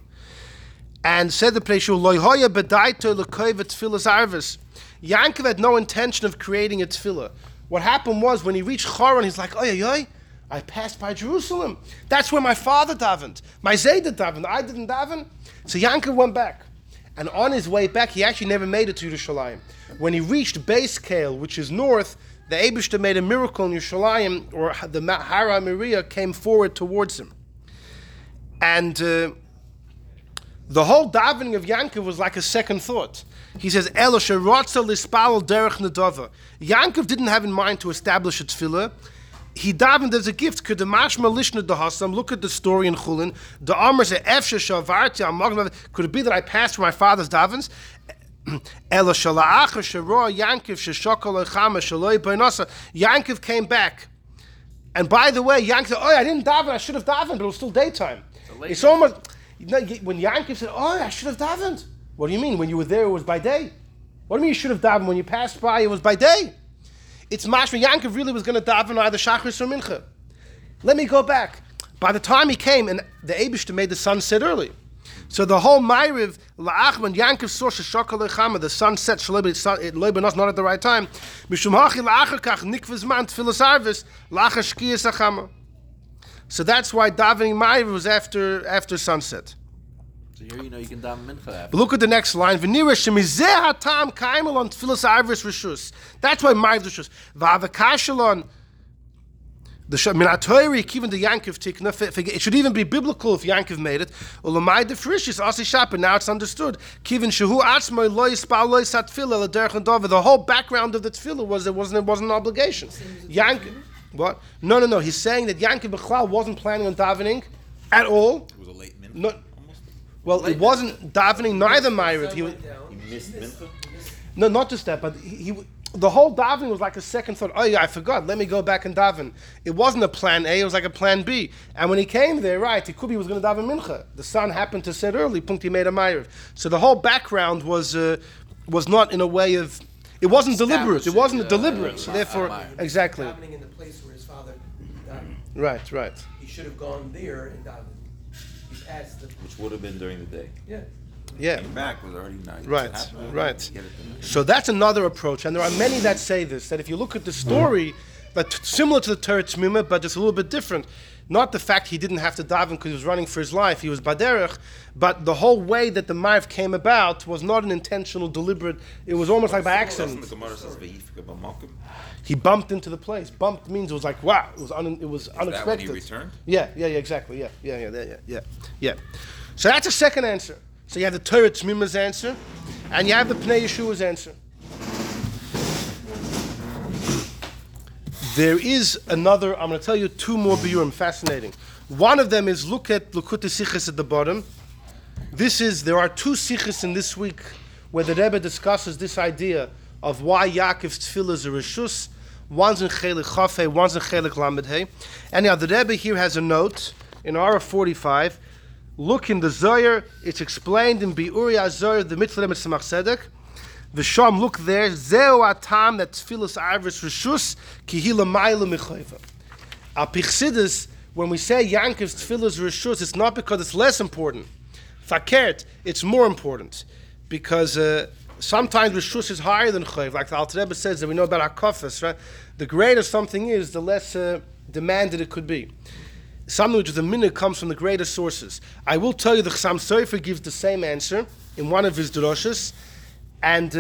And said the Pnei Yeshua, Lo Hoya B'daito L'Koiv Tfilas Arvis. Yaakov had no intention of creating a tefillah. What happened was, when he reached Haran, he's like, oy, oy, oy, I passed by Jerusalem. That's where my father davened. My Zayda davened. I didn't daven. So Yaakov went back. And on his way back, he actually never made it to Yerushalayim. When he reached Beis Kel, which is north, the Eibishter made a miracle in Yerushalayim, or the Hara Maria came forward towards him. And the whole davening of Yaakov was like a second thought. He says, Yaakov didn't have in mind to establish a tefillah. He davened as a gift. Look at the story in Chulin. The Amr said, could it be that I passed from my father's davens? Yaakov came back. And by the way, Yaakov said, oh, I didn't daven, I should have davened, but it was still daytime. It's almost, you know, when Yaakov said, oh, I should have davened. What do you mean? When you were there, it was by day. What do you mean you should have davened? When you passed by, it was by day. It's mashma. Yaakov really was going to daven either Shachris or Mincha. Let me go back. By the time he came, and the Eibishter made the sun set early. So the whole Maariv, La'achman, Yaakov saw Sheshokal Echama, the sun set, it leibenos, not at the right time. Mishum hachi la'achakach, nikvizman, tfilas arvis, la'achashkiyas achama. So that's why davening Maariv was after sunset. So here you know you can daven mincha after. But look at the next line. That's why Maariv is Rishus. It should even be biblical if Yaakov made it. Now it's understood. The whole background of the tefillah was it wasn't an obligation. Yaakov, what? No. He's saying that Yaakov Bechal wasn't planning on davening at all. It was a late minute. No, well, it wasn't davening, neither Maariv. No, not just that, but the whole davening was like a second thought. Oh, yeah, I forgot. Let me go back and daven. It wasn't a plan A, it was like a plan B. And when he came there, right, it could be he was going to daven mincha. The sun happened to set early, punkti made a Maariv. So the whole background was not in a way of, it wasn't deliberate. It wasn't deliberate. So therefore, exactly. Davening in the place where his father davened. Right, right. He should have gone there and davened. He passed the... Which would have been during the day. Yeah. Yeah. Came back was already night. Right, right. So that's another approach, and there are many that say this, that if you look at the story, but similar to the Torah Tzmimah, but just a little bit different. Not the fact he didn't have to daven because he was running for his life, he was baderech, but the whole way that the Maariv came about was not an intentional, deliberate, it was almost like by accident. He bumped into the place. Bumped means it was like, wow, it was unexpected. Is that when he returned? Yeah, exactly, yeah. So that's a second answer. So you have the Torah Tzmima's answer, and you have the Pnei Yeshua's answer. There is another, I'm going to tell you two more biurim, fascinating. One of them is, look at Lukut Sichas at the bottom. There are two Sichas in this week where the Rebbe discusses this idea of why Yaakov's tefillah is a reshus. One's in Chelik Chafei, one's in Chelik Lamed Hey. Anyhow, the Rebbe here has a note in Ara 45. Look in the Zohar, it's explained in Bi'uri HaZohar, the Mitzvah Rebbe Tzemach Tzedek. V'sham, look there. Zeo atam that tefillas avris reshus kihila ma'ila michayva. Al pichsidus, when we say Yankov's tefillas reshus, it's not because it's less important. Fakert, it's more important because sometimes reshus is higher than chayv. Like the Alter Rebbe says that we know about hakafas, right? The greater something is, the less demanded it could be. Something which is a minhag comes from the greater sources. I will tell you the Chassam Sofer gives the same answer in one of his droshes. And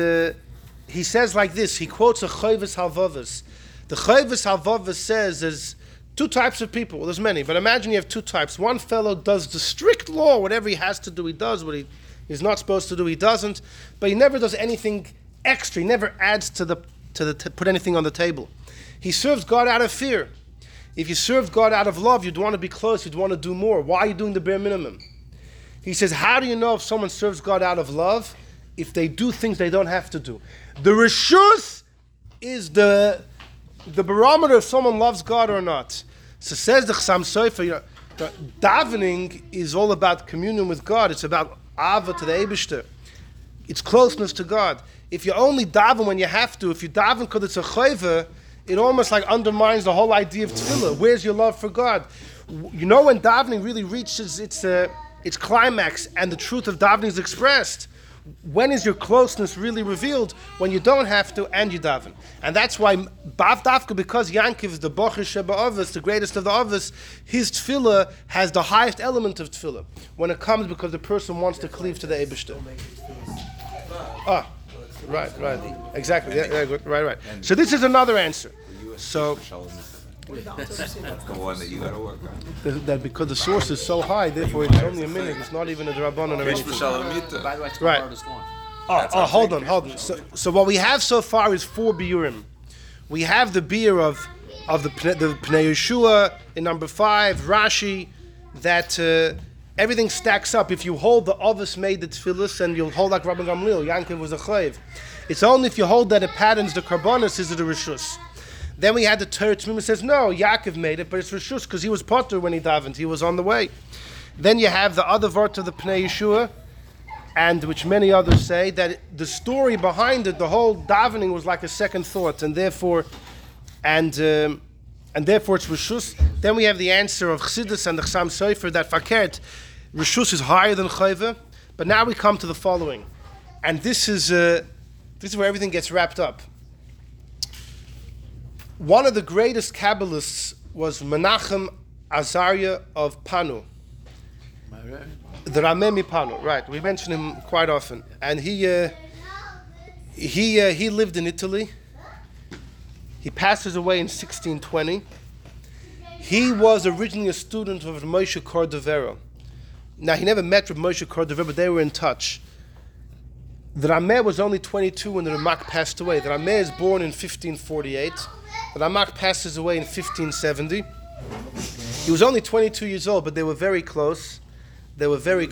he says like this, he quotes a Chayvus Halvavus. The Chayvus Halvavus says there's two types of people. Well, there's many, but imagine you have two types. One fellow does the strict law, whatever he has to do, he does. What he is not supposed to do, he doesn't. But he never does anything extra. He never adds to put anything on the table. He serves God out of fear. If you served God out of love, you'd want to be close, you'd want to do more. Why are you doing the bare minimum? He says, how do you know if someone serves God out of love? If they do things they don't have to do. The reshus is the barometer if someone loves God or not. So says the Chassam Sofer, davening is all about communion with God. It's about ava to the Eibishter. It's closeness to God. If you only daven when you have to, if you daven because it's a chayva, it almost like undermines the whole idea of tefillah. Where's your love for God? You know when davening really reaches its climax and the truth of davening is expressed? When is your closeness really revealed? When you don't have to and you daven. And that's why, because Yaakov is the Bocher Sheba Avos, the greatest of the Avos, his tefillah has the highest element of tefillah. When it comes because the person wants to cleave to the Eibishter. Right. Exactly. Yeah, right. So this is another answer. So... That's the one that you got to work on. That because the source is so high, therefore it's only a minute. It's not even a drabanan or anything. By the way, it's the hardest one. Oh, hold on. So what we have so far is four biurim. We have the biur of the Pnei Yeshua in number 5, Rashi, that everything stacks up. If you hold the others made the tefillos, and you'll hold like Rabban Gamliel, Yankov was a chayv. It's only if you hold that it patterns the karbonos is it a rishus. Then we had the Torah Tzmimah says, no, Yaakov made it, but it's reshus because he was potter when he davened. He was on the way. Then you have the other vort of the Pnei Yeshua, and which many others say, that the story behind it, the whole davening was like a second thought, and therefore it's reshus. Then we have the answer of Chassidus and the Chassam Sofer that fakert, reshus is higher than chayva. But now we come to the following, and this is where everything gets wrapped up. One of the greatest Kabbalists was Menachem Azaria of Panu. The Ramemi Panu, right. We mention him quite often. And he lived in Italy. He passes away in 1620. He was originally a student of Moshe Cordovero. Now, he never met with Moshe Cordovero, but they were in touch. The Rameh was only 22 when the Ramak passed away. The Rameh is born in 1548. The Ramak passes away in 1570. He was only 22 years old, but they were very close. The Rameh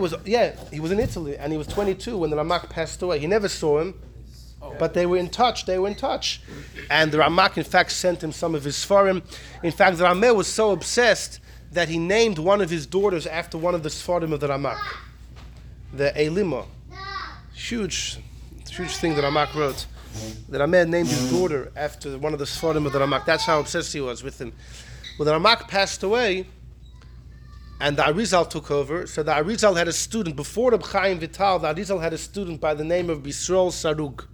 was, he was in Italy, and he was 22 when the Ramak passed away. He never saw him, but they were in touch. And the Ramak, in fact, sent him some of his sfarim. In fact, the Rameh was so obsessed that he named one of his daughters after one of the sfarim of the Ramak, the Eilimo. Huge thing that Ramak wrote. The Rameh named his daughter after one of the Sfarim of the Ramak. That's how obsessed he was with him. When the Ramak passed away, and the Arizal took over, so the Arizal had a student, before Reb Chaim Vital, the Arizal had a student by the name of Bisrol Sarug.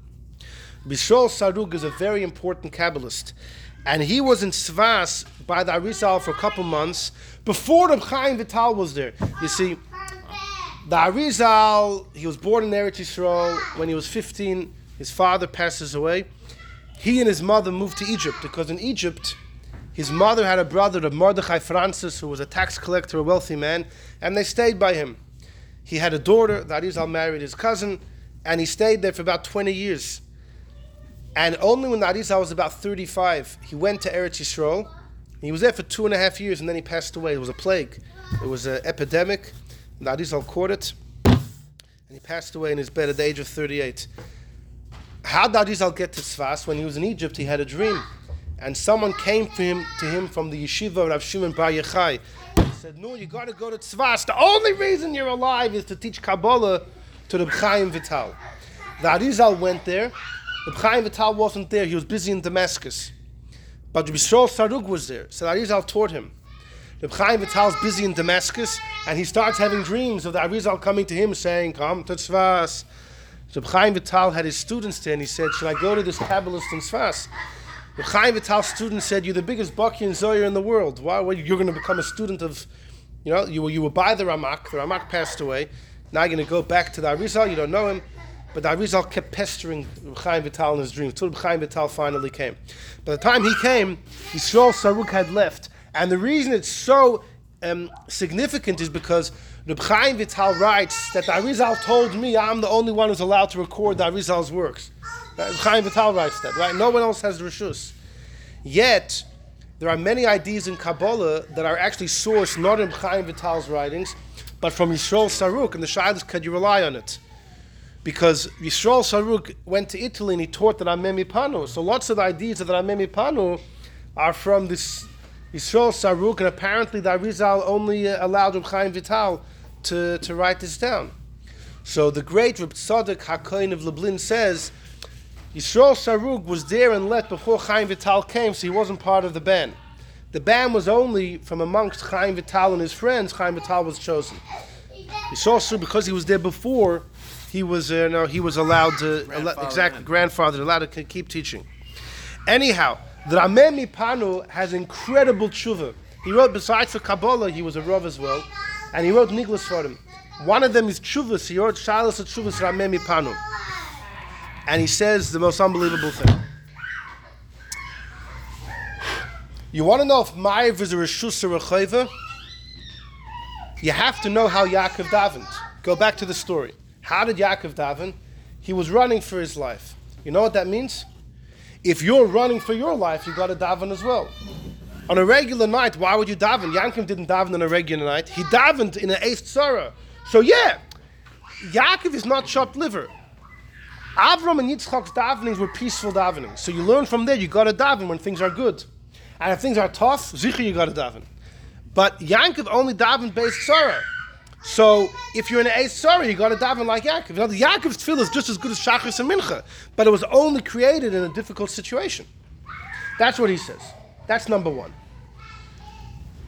Bisrol Sarug is a very important Kabbalist. And he was in Tzvas by the Arizal for a couple months, before Reb Chaim Vital was there. You see, the Arizal, he was born in Eretz Yisrael. When he was 15, his father passes away. He and his mother moved to Egypt, because in Egypt, his mother had a brother, Reb Mordechai Francis, who was a tax collector, a wealthy man, and they stayed by him. He had a daughter, the Arizal married his cousin, and he stayed there for about 20 years. And only when the Arizal was about 35, he went to Eretz Yisrael. He was there for 2.5 years, and then he passed away. It was a plague. It was an epidemic. The Arizal caught it, and he passed away in his bed at the age of 38. How did the Arizal get to Tzfas? When he was in Egypt, he had a dream. And someone came to him from the yeshiva of Rav Shimon Bar Yochai. He said, "No, you got to go to Tzfas. The only reason you're alive is to teach Kabbalah to Reb Chaim Vital." The Arizal went there. Reb Chaim Vital wasn't there. He was busy in Damascus. But Reb Yisrael Sarug was there. So the Arizal taught him. Reb Chaim Vital is busy in Damascus, and he starts having dreams of the Arizal coming to him saying, "Come to Tzfas." Reb Chaim Vital had his students there, and he said, "Should I go to this Kabbalist in Tzfas?" The Chaim Vital's student said, "You're the biggest Baki and Zoyer in the world. Why? Well, you're going to become a student of, you were by the Ramak. The Ramak passed away. Now you're going to go back to the Arizal. You don't know him." But the Arizal kept pestering Chaim Vital in his dreams, until Chaim Vital finally came. By the time he came, Yisrael Saruk had left. And the reason it's so significant is because Reb Chaim Vital writes that the Arizal told me I'm the only one who's allowed to record the Arizal's works. Reb Chaim Vital writes that, right? No one else has Rishus. Yet, there are many ideas in Kabbalah that are actually sourced not in Reb Chaim Vital's writings, but from Yisrael Saruk, and the Shailas, could you rely on it? Because Yisrael Saruk went to Italy and he taught the Rameh Mipanu. So lots of the ideas of the Rameh Mipanu are from this Yisrael Saruk, and apparently the Arizal only allowed Reb Chaim Vital to write this down. So the great Reb Tzadok HaKohen of Lublin says, Yisrael Sarug was there and left before Chaim Vital came, so he wasn't part of the ban. The ban was only from amongst Chaim Vital and his friends. Chaim Vital was chosen. Yisrael Sarug, because he was there before, he was allowed to, grandfather, allowed to keep teaching. Anyhow, the Rameh Mipanu has incredible tshuva. He wrote, besides for Kabbalah, he was a Rav as well, and he wrote Niglas for him. One of them is Tshuvas. He wrote Shalas at Tshuvas Rameh Mipanu. And he says the most unbelievable thing. You want to know if Maariv is a Reshus or a Chayva? You have to know how Yaakov davened. Go back to the story. How did Yaakov daven? He was running for his life. You know what that means? If you're running for your life, you got to daven as well. On a regular night, why would you daven? Yaakov didn't daven on a regular night. He davened in an Eitz Tzara. So yeah, Yaakov is not chopped liver. Avram and Yitzchak's davenings were peaceful davenings. So you learn from there, you got to daven when things are good. And if things are tough, zichri, you got to daven. But Yaakov only davened based Sarah. So if you're in an Eis Sarah, you got to daven like Yaakov. You know, the Yaakov's tefillah is just as good as Shachris and Mincha, but it was only created in a difficult situation. That's what he says. That's number one.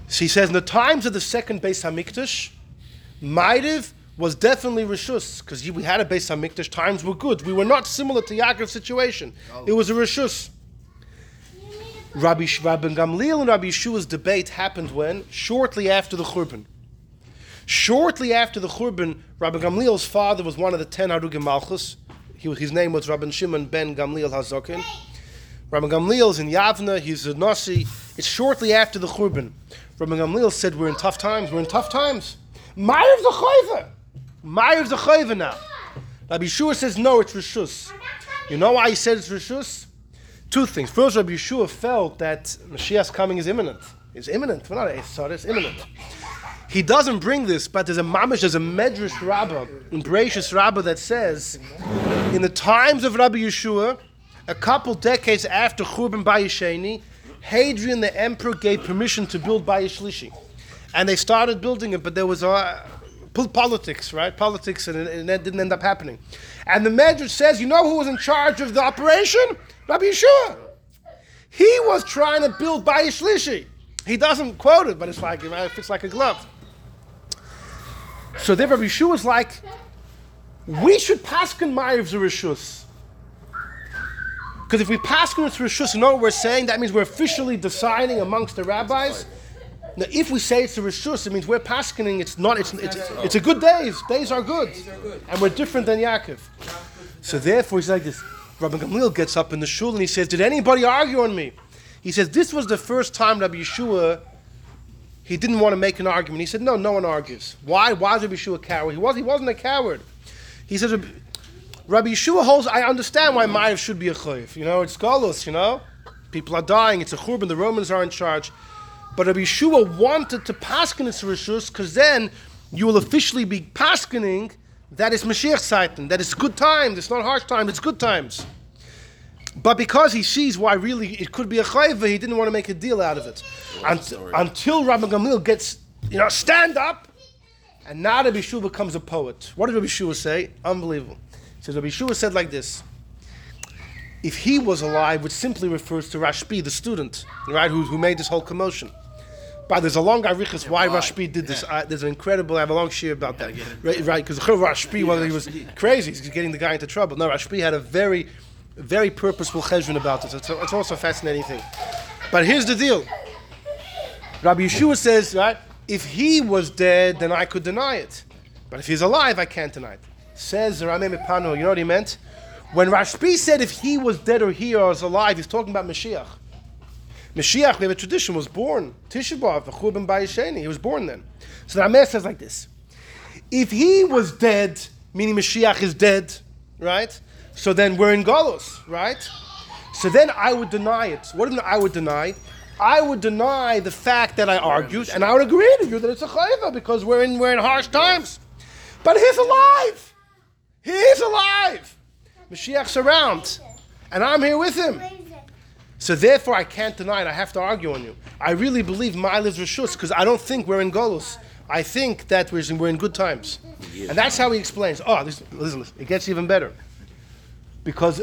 So he says, in the times of the second Beis Hamikdash, Maariv was definitely Rishus, because we had a Beis Hamikdash, times were good. We were not similar to Yaakov's situation. Oh. It was a Rishus. Rabban Gamliel and Rabbi Yeshua's debate happened when? Shortly after the Churban. Shortly after the Churban, Rabban Gamliel's father was one of the 10 Harugim Malchus. His name was Rabban Shimon Ben Gamliel HaZokin. Rabban Gamliel's in Yavna, he's a Nasi. It's shortly after the Churban. Rabban Gamliel said, we're in tough times. Maariv the Chayva! Maariv the Chayva now. Rabbi Yeshua says, no, it's Rishus. You know why he said it's Rishus? Two things. First, Rabbi Yeshua felt that Mashiach's coming is imminent. It's imminent. Well, not sorry, it's imminent. He doesn't bring this, but there's a mamish, there's a Medrash Rabbah, an Brachos Rabbah that says, in the times of Rabbi Yeshua, a couple decades after Churban Bayis Sheni, Hadrian the Emperor gave permission to build Bayis Shlishi. And they started building it, but there was a politics, right? Politics, and that didn't end up happening. And the Medrash says, you know who was in charge of the operation? Rabbi Yeshua. He was trying to build Bayis Shlishi. He doesn't quote it, but it's like, it fits like a glove. So then Rabbi Yeshua was like, we should paskin Maariv Zereshus. Because if we paskin it's Reshus, you know what we're saying? That means we're officially deciding amongst the rabbis. Now, if we say it's a Reshus, it means we're paskening. It's not. It's a good day. Days are good. And we're different than Yaakov. So therefore, he's like this. Rabban Gamliel gets up in the shul and he says, did anybody argue on me? He says, this was the first time Rabbi Yeshua, he didn't want to make an argument. He said, no, no one argues. Why? Why is Rabbi Yeshua a coward? He wasn't a coward. He says, Rabbi Yeshua holds, I understand why Maariv should be a chayv. You know, it's galus, you know. People are dying. It's a churban. The Romans are in charge. But Rabbi Yeshua wanted to paskin its reshus because then you will officially be paskining that it's Mashiach Satan, that it's good times, it's not harsh times, it's good times. But because he sees why really it could be a chayva, he didn't want to make a deal out of it. Until Rabban Gamliel gets, you know, stand up, and now Rabbi Yeshua becomes a poet. What did Rabbi Yeshua say? Unbelievable. He says, Rabbi Yeshua said like this. If he was alive, which simply refers to Rashbi, the student, right, who made this whole commotion. But there's a long arichas why Rashbi did this. There's an incredible, I have a long shir about that. Right, because Rashbi, well, he was crazy. He's getting the guy into trouble. No, Rashbi had a very, very purposeful cheshvan about this. It's also a fascinating thing. But here's the deal. Rabbi Yeshua says, right, if he was dead, then I could deny it. But if he's alive, I can't deny it. Says Rameh Mepano, you know what he meant? When Rashbi said if he was dead or he was alive, he's talking about Mashiach. Mashiach, we have a tradition, was born. Tisha B'Av, Bechur ben Bayesheni. He was born then. So the Rameh says like this. If he was dead, meaning Mashiach is dead, right? So then we're in Golos, right? So then I would deny it. What did I would deny? I would deny the fact that I argued, and I would agree with you that it's a chayva because we're in harsh times. But he's alive. He is alive. Mashiach's around, and I'm here with him. So therefore, I can't deny it. I have to argue on you. I really believe Ma'aliv's Reshus because I don't think we're in Golus. I think that we're in good times. Yeah. And that's how he explains. Oh, listen, it gets even better. Because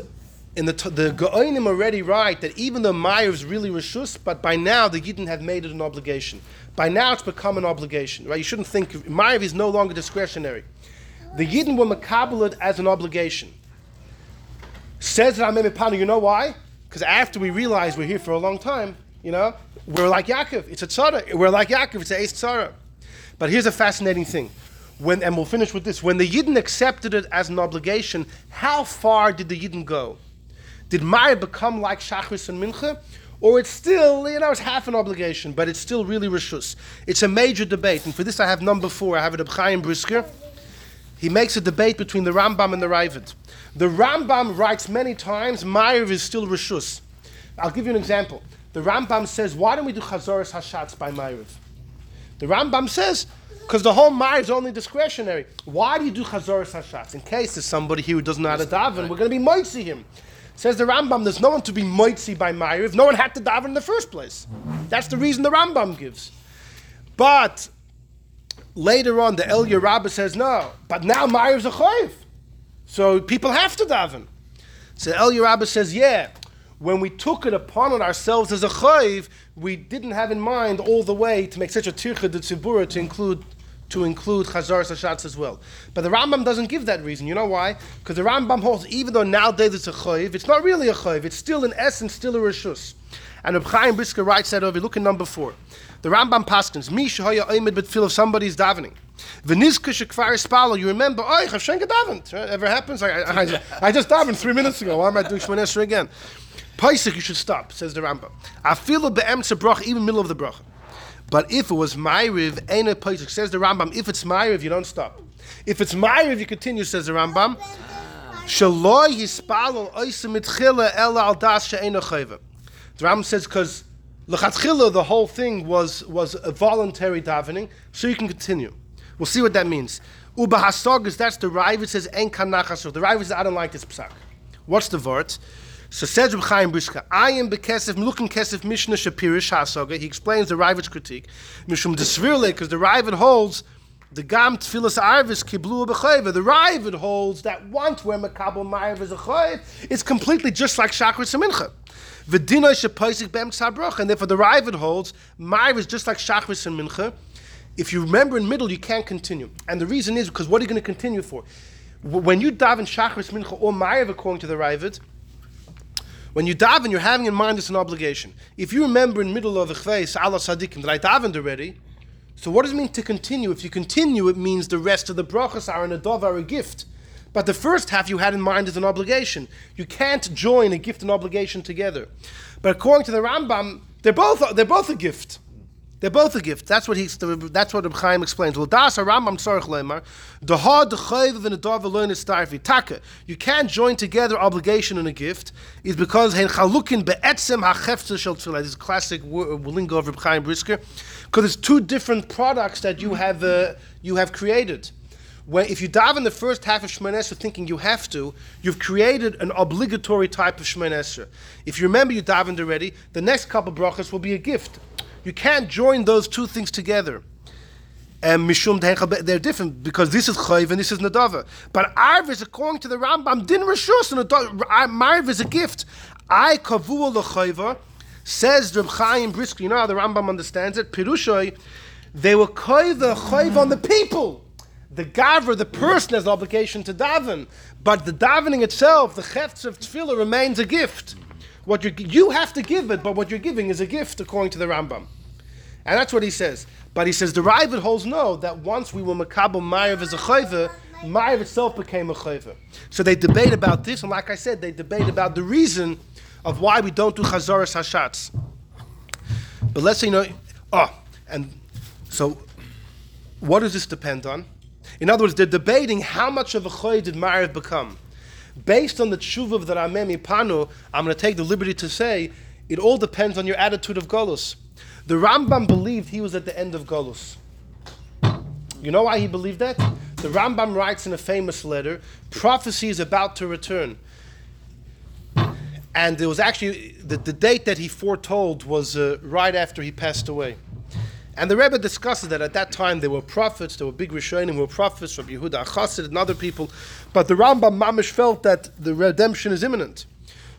in the Gaonim already write that even though Maariv's really Reshus, but by now the Yidden have made it an obligation. By now it's become an obligation. Right? You shouldn't think, Maariv is no longer discretionary. The Yidden were makabaled as an obligation. Says Rameh Mepano, you know why? Because after we realize we're here for a long time, you know, we're like Yaakov. It's a tzara. We're like Yaakov. It's an ace tzara. But here's a fascinating thing. And we'll finish with this. When the Yidden accepted it as an obligation, how far did the Yidden go? Did Maariv become like Shachris and Mincha? Or it's still, you know, it's half an obligation, but it's still really Reshus. It's a major debate. And for this I have number 4. I have it of Chaim Brisker. He makes a debate between the Rambam and the Ravid. The Rambam writes many times, Maariv is still Reshus. I'll give you an example. The Rambam says, why don't we do Chazoras Hashatz by Maariv? The Rambam says, because the whole Maariv is only discretionary. Why do you do Chazoras Hashatz? In case there's somebody here who doesn't know how to daven, we're going to be moitzi him. Says the Rambam, there's no one to be moitzi by Maariv. No one had to daven in the first place. That's the reason the Rambam gives. But later on, the El Yerabba says no, but now Maariv's a chayv, so people have to daven. So El Yerabba says, yeah, when we took it upon ourselves as a chayv, we didn't have in mind all the way to make such a tircha de tzibura to include Chazaras Hashatz as well. But the Rambam doesn't give that reason. You know why? Because the Rambam holds, even though nowadays it's a chayv, it's not really a chayv. It's still in essence still a reshus. And Reb Chaim Brisker writes that over. Look at number 4. The Rambam paskins, Mi shehoya oimid betfil, if somebody's davening. V'nizka shekvar espalo, you remember, oh, Hashem davened. Ever happens? I just davened 3 minutes ago. Why am I doing Shmoneh Esrei again? Paisik, you should stop, says the Rambam. Afilu be'emtza bracha, even middle of the bracha. But if it was Maariv, eina paisik, says the Rambam, if it's Maariv, you don't stop. If it's Maariv, you continue, says the Rambam. Shaloi yispalo oisem mitchila ela al das she'eina chayva. The Rambam says, because L'chatchila, the whole thing was a voluntary davening, so you can continue. We'll see what that means. Uba hasogas, that's the Ravid, says, En kanachasur. The Ravid says, I don't like this psak. What's the vort? So says Reb Chaim Brisker, I am bekesef, m'lukin kesef, mishnah shapirish hasoga. He explains the Ravid's critique. Mishum desvirle, because the Ravid holds The Gam Tfilas Arvis Kiblu B'Choyv. The Ravid holds that once where Makabel Ma'ariv is a Choyv, it's completely just like Shachris and Mincha. V'dinoi shepoisik b'em tzabroch, and therefore the Ravid holds Ma'ariv is just like Shachris and Mincha. If you remember in middle, you can't continue, and the reason is because what are you going to continue for? When you daven Shachris, Mincha, or Ma'ariv, according to the Ravid, when you daven, you're having in mind it's an obligation. If you remember in middle of the Chveis, Allah Sadiqim, that I davened already, so what does it mean to continue? If you continue, it means the rest of the brachas are an adov, are a gift. But the first half you had in mind is an obligation. You can't join a gift and obligation together. But according to the Rambam, they're both a gift. They're both a gift. That's what Reb Chaim explains. Well, das Rambam tzarich leimar, dehad dechayiv v'nadav v'loin estarfi taka. You can't join together obligation and a gift. Is because hein chalukin beetzem hachefta shel tefillah. This is a classic lingo of Reb Chaim Brisker, because it's two different products that you have created. Where if you dive in the first half of Shemoneh Esrei thinking you have to, you've created an obligatory type of Shemoneh Esrei. If you remember you dive in already, the next couple of brachas will be a gift. You can't join those two things together. And Mishum Dehechabeh, they're different because this is Chayiv and this is Nadava. But Arv is, according to the Rambam, Din Rishus, and Arv is a gift. I Kavua L'Chayiva, says Reb Chaim Brisker, you know how the Rambam understands it, Pirushoi, they were Chayiv on the people. The Gavra, the person, has the obligation to daven, but the davening itself, the Chefts of Tefillah, remains a gift. What you have to give it, but what you're giving is a gift, according to the Rambam. And that's what he says. But he says, the Ravid holds no, that once we were Makabel Ma'ariv as a Chayvah, Ma'ariv itself became a Chayvah. So they debate about this, and like I said, they debate about the reason of why we don't do Chazoras Hashatz. But let's say, so what does this depend on? In other words, they're debating how much of a choy did Ma'ariv become. Based on the tshuva of the Ramei Panu, I'm going to take the liberty to say, it all depends on your attitude of Golus. The Rambam believed he was at the end of Golus. You know why he believed that? The Rambam writes in a famous letter, prophecy is about to return. And it was actually, the date that he foretold was right after he passed away. And the Rebbe discusses that at that time there were prophets, there were big Rishonim who were prophets, Rabbi Yehuda HaChassid and other people, but the Rambam Mamish felt that the redemption is imminent.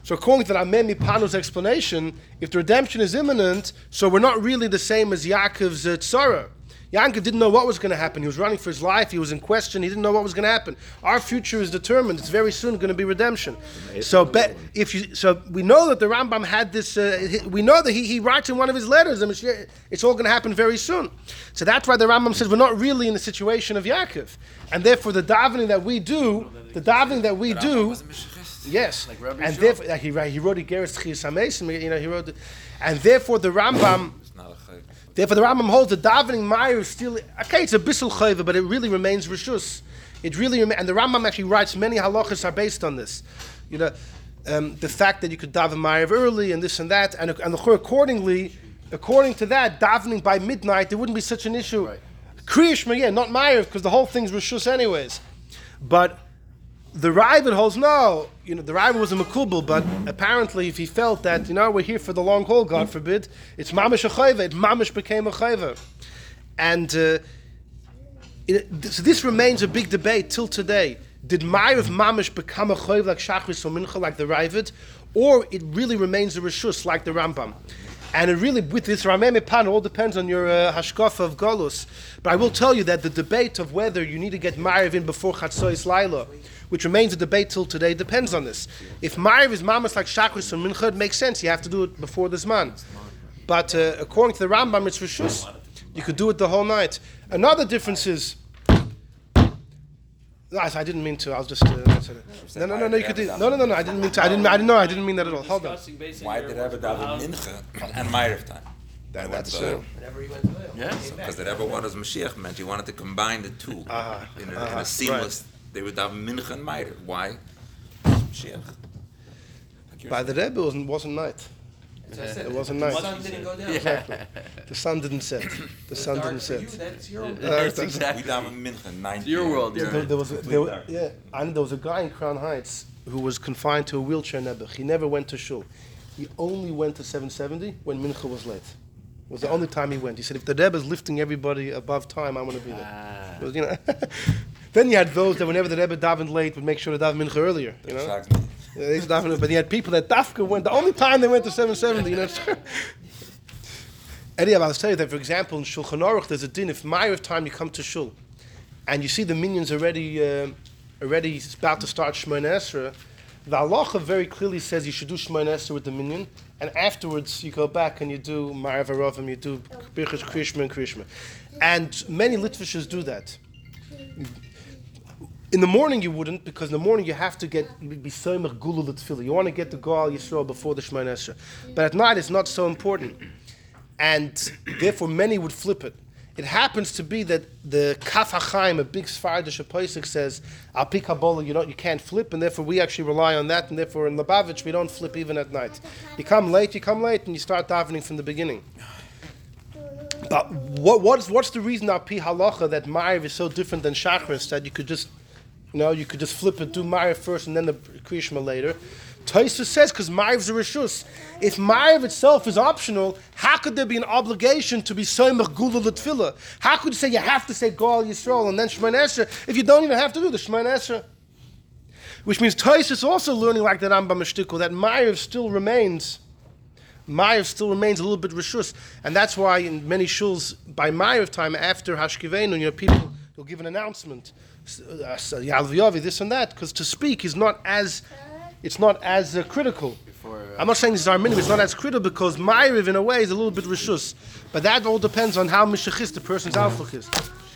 So according to the Ramei Panu's explanation, if the redemption is imminent, so we're not really the same as Yaakov's Tzara. Yaakov didn't know what was going to happen. He was running for his life, he was in question, he didn't know what was going to happen. Our future is determined, it's very soon going to be redemption. So we know that the Rambam had this, we know that he writes in one of his letters, it's all going to happen very soon. So that's why the Rambam says we're not really in the situation of Yaakov. And therefore the davening that we do, yes. Like Rabbi and therefore, he wrote the Geras Tchias HaMesim, he wrote it. And therefore the Rambam, therefore, the Rambam holds the davening Ma'ariv is still, okay, it's a Bissel Chayva, but it really remains Rishus. And the Rambam actually writes many halachas are based on this. You know, the fact that you could daven Ma'ariv early and this and that, and according to that, davening by midnight, there wouldn't be such an issue. Right. Kriyashmah, not Ma'ariv, because the whole thing's Rishus anyways. But the Ravid holds no. The Ravid was a Makubal, but apparently if he felt that, we're here for the long haul, God forbid, it's Mamish a Chayva, it Mamish became a Chayva. And so this remains a big debate till today. Did Ma'ariv Mamish become a Chayva like Shachris or Mincha, like the Ravid? Or it really remains a Rishus, like the Rambam? And it really, with this Ramei Panu, all depends on your hashkafa of Golus. But I will tell you that the debate of whether you need to get Ma'ariv in before Chatzois Laila, which remains a debate till today, depends on this. If Ma'ariv is mamas like Shachris and Mincha, it makes sense. You have to do it before the Zman. But according to the Rambam, it's Rishus. You could do it the whole night. Another difference is... I didn't mean to. I was just. No. You could do. No. I didn't mean to. I didn't mean that at all. Hold on. Why did I ever daven Mincha and Ma'ariv time? That's true. Whenever he went to Israel. Yeah. Because the Rebbe wanted Mashiach meant he wanted to combine the two in a seamless. Right. They would daven Mincha and Ma'ariv. Why? Mashiach. By the Rebbe wasn't night. It wasn't nice. The sun didn't go down. Exactly. The sun didn't set. That's your world. Exactly. We down in Mincha, 90. Your world. There was a guy in Crown Heights who was confined to a wheelchair. He never went to shul. He only went to 770 when Mincha was late. was the only time he went. He said, if the Rebbe is lifting everybody above time, I want to be there. Was, you know, then you had those that whenever the Rebbe davened late would make sure to daven Mincha earlier. You know? They used to daven, but you had people that Dafka went, the only time they went to 770, you know. Anyhow, I'll tell you that, for example, in Shulchan Aruch, there's a din, if Maariv time you come to Shul, and you see the minions already about to start Shmoneh Esrei, the halacha very clearly says you should do Shmoneh Esrei with the minion, and afterwards you go back and you do Maariv Aravim, you do Birchas Kriyashmah and Kriyashmah. And many Litvishes do that. In the morning you wouldn't, because in the morning you have to get Bisoymach Gula L'Tfila. You want to get the Gaal Yisrael before the Shmoneh Esrei. But at night it's not so important. And therefore many would flip it. It happens to be that the Kaf HaChaim, a big Sfaradish HaPoisik, says, Al Pi Kabbalah, you can't flip, and therefore we actually rely on that, and therefore in Lubavitch we don't flip even at night. You come late, and you start davening from the beginning. But what's the reason Al Pi Halacha that Maariv is so different than Shachris, that you could just flip it, do Maariv first, and then the Kriyashma later? Tosfos says, because Maariv's a Rishus. If Maariv itself is optional, how could there be an obligation to be Soymach Gula L'Tfila? How could you say you have to say Gaal Yisrael and then Shmoneh Esrei if you don't even have to do the Shmoneh Esrei? Which means Tosfos is also learning like the Rambam Shtikl, that Maariv still remains a little bit Rishus. And that's why in many shuls, by Maariv time, after Hashkivenu, people will give an announcement, Yalviyavi, this and that, because to speak is not as... It's not as critical. I'm not saying this is our minimum. It's not as critical because Maariv, in a way, is a little bit rishus. But that all depends on how Meshechist the person's outlook is.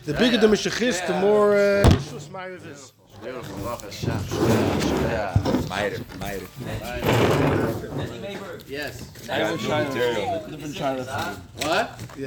The bigger the Meshechist, the more rishus Maariv is. Yes. What? Yeah.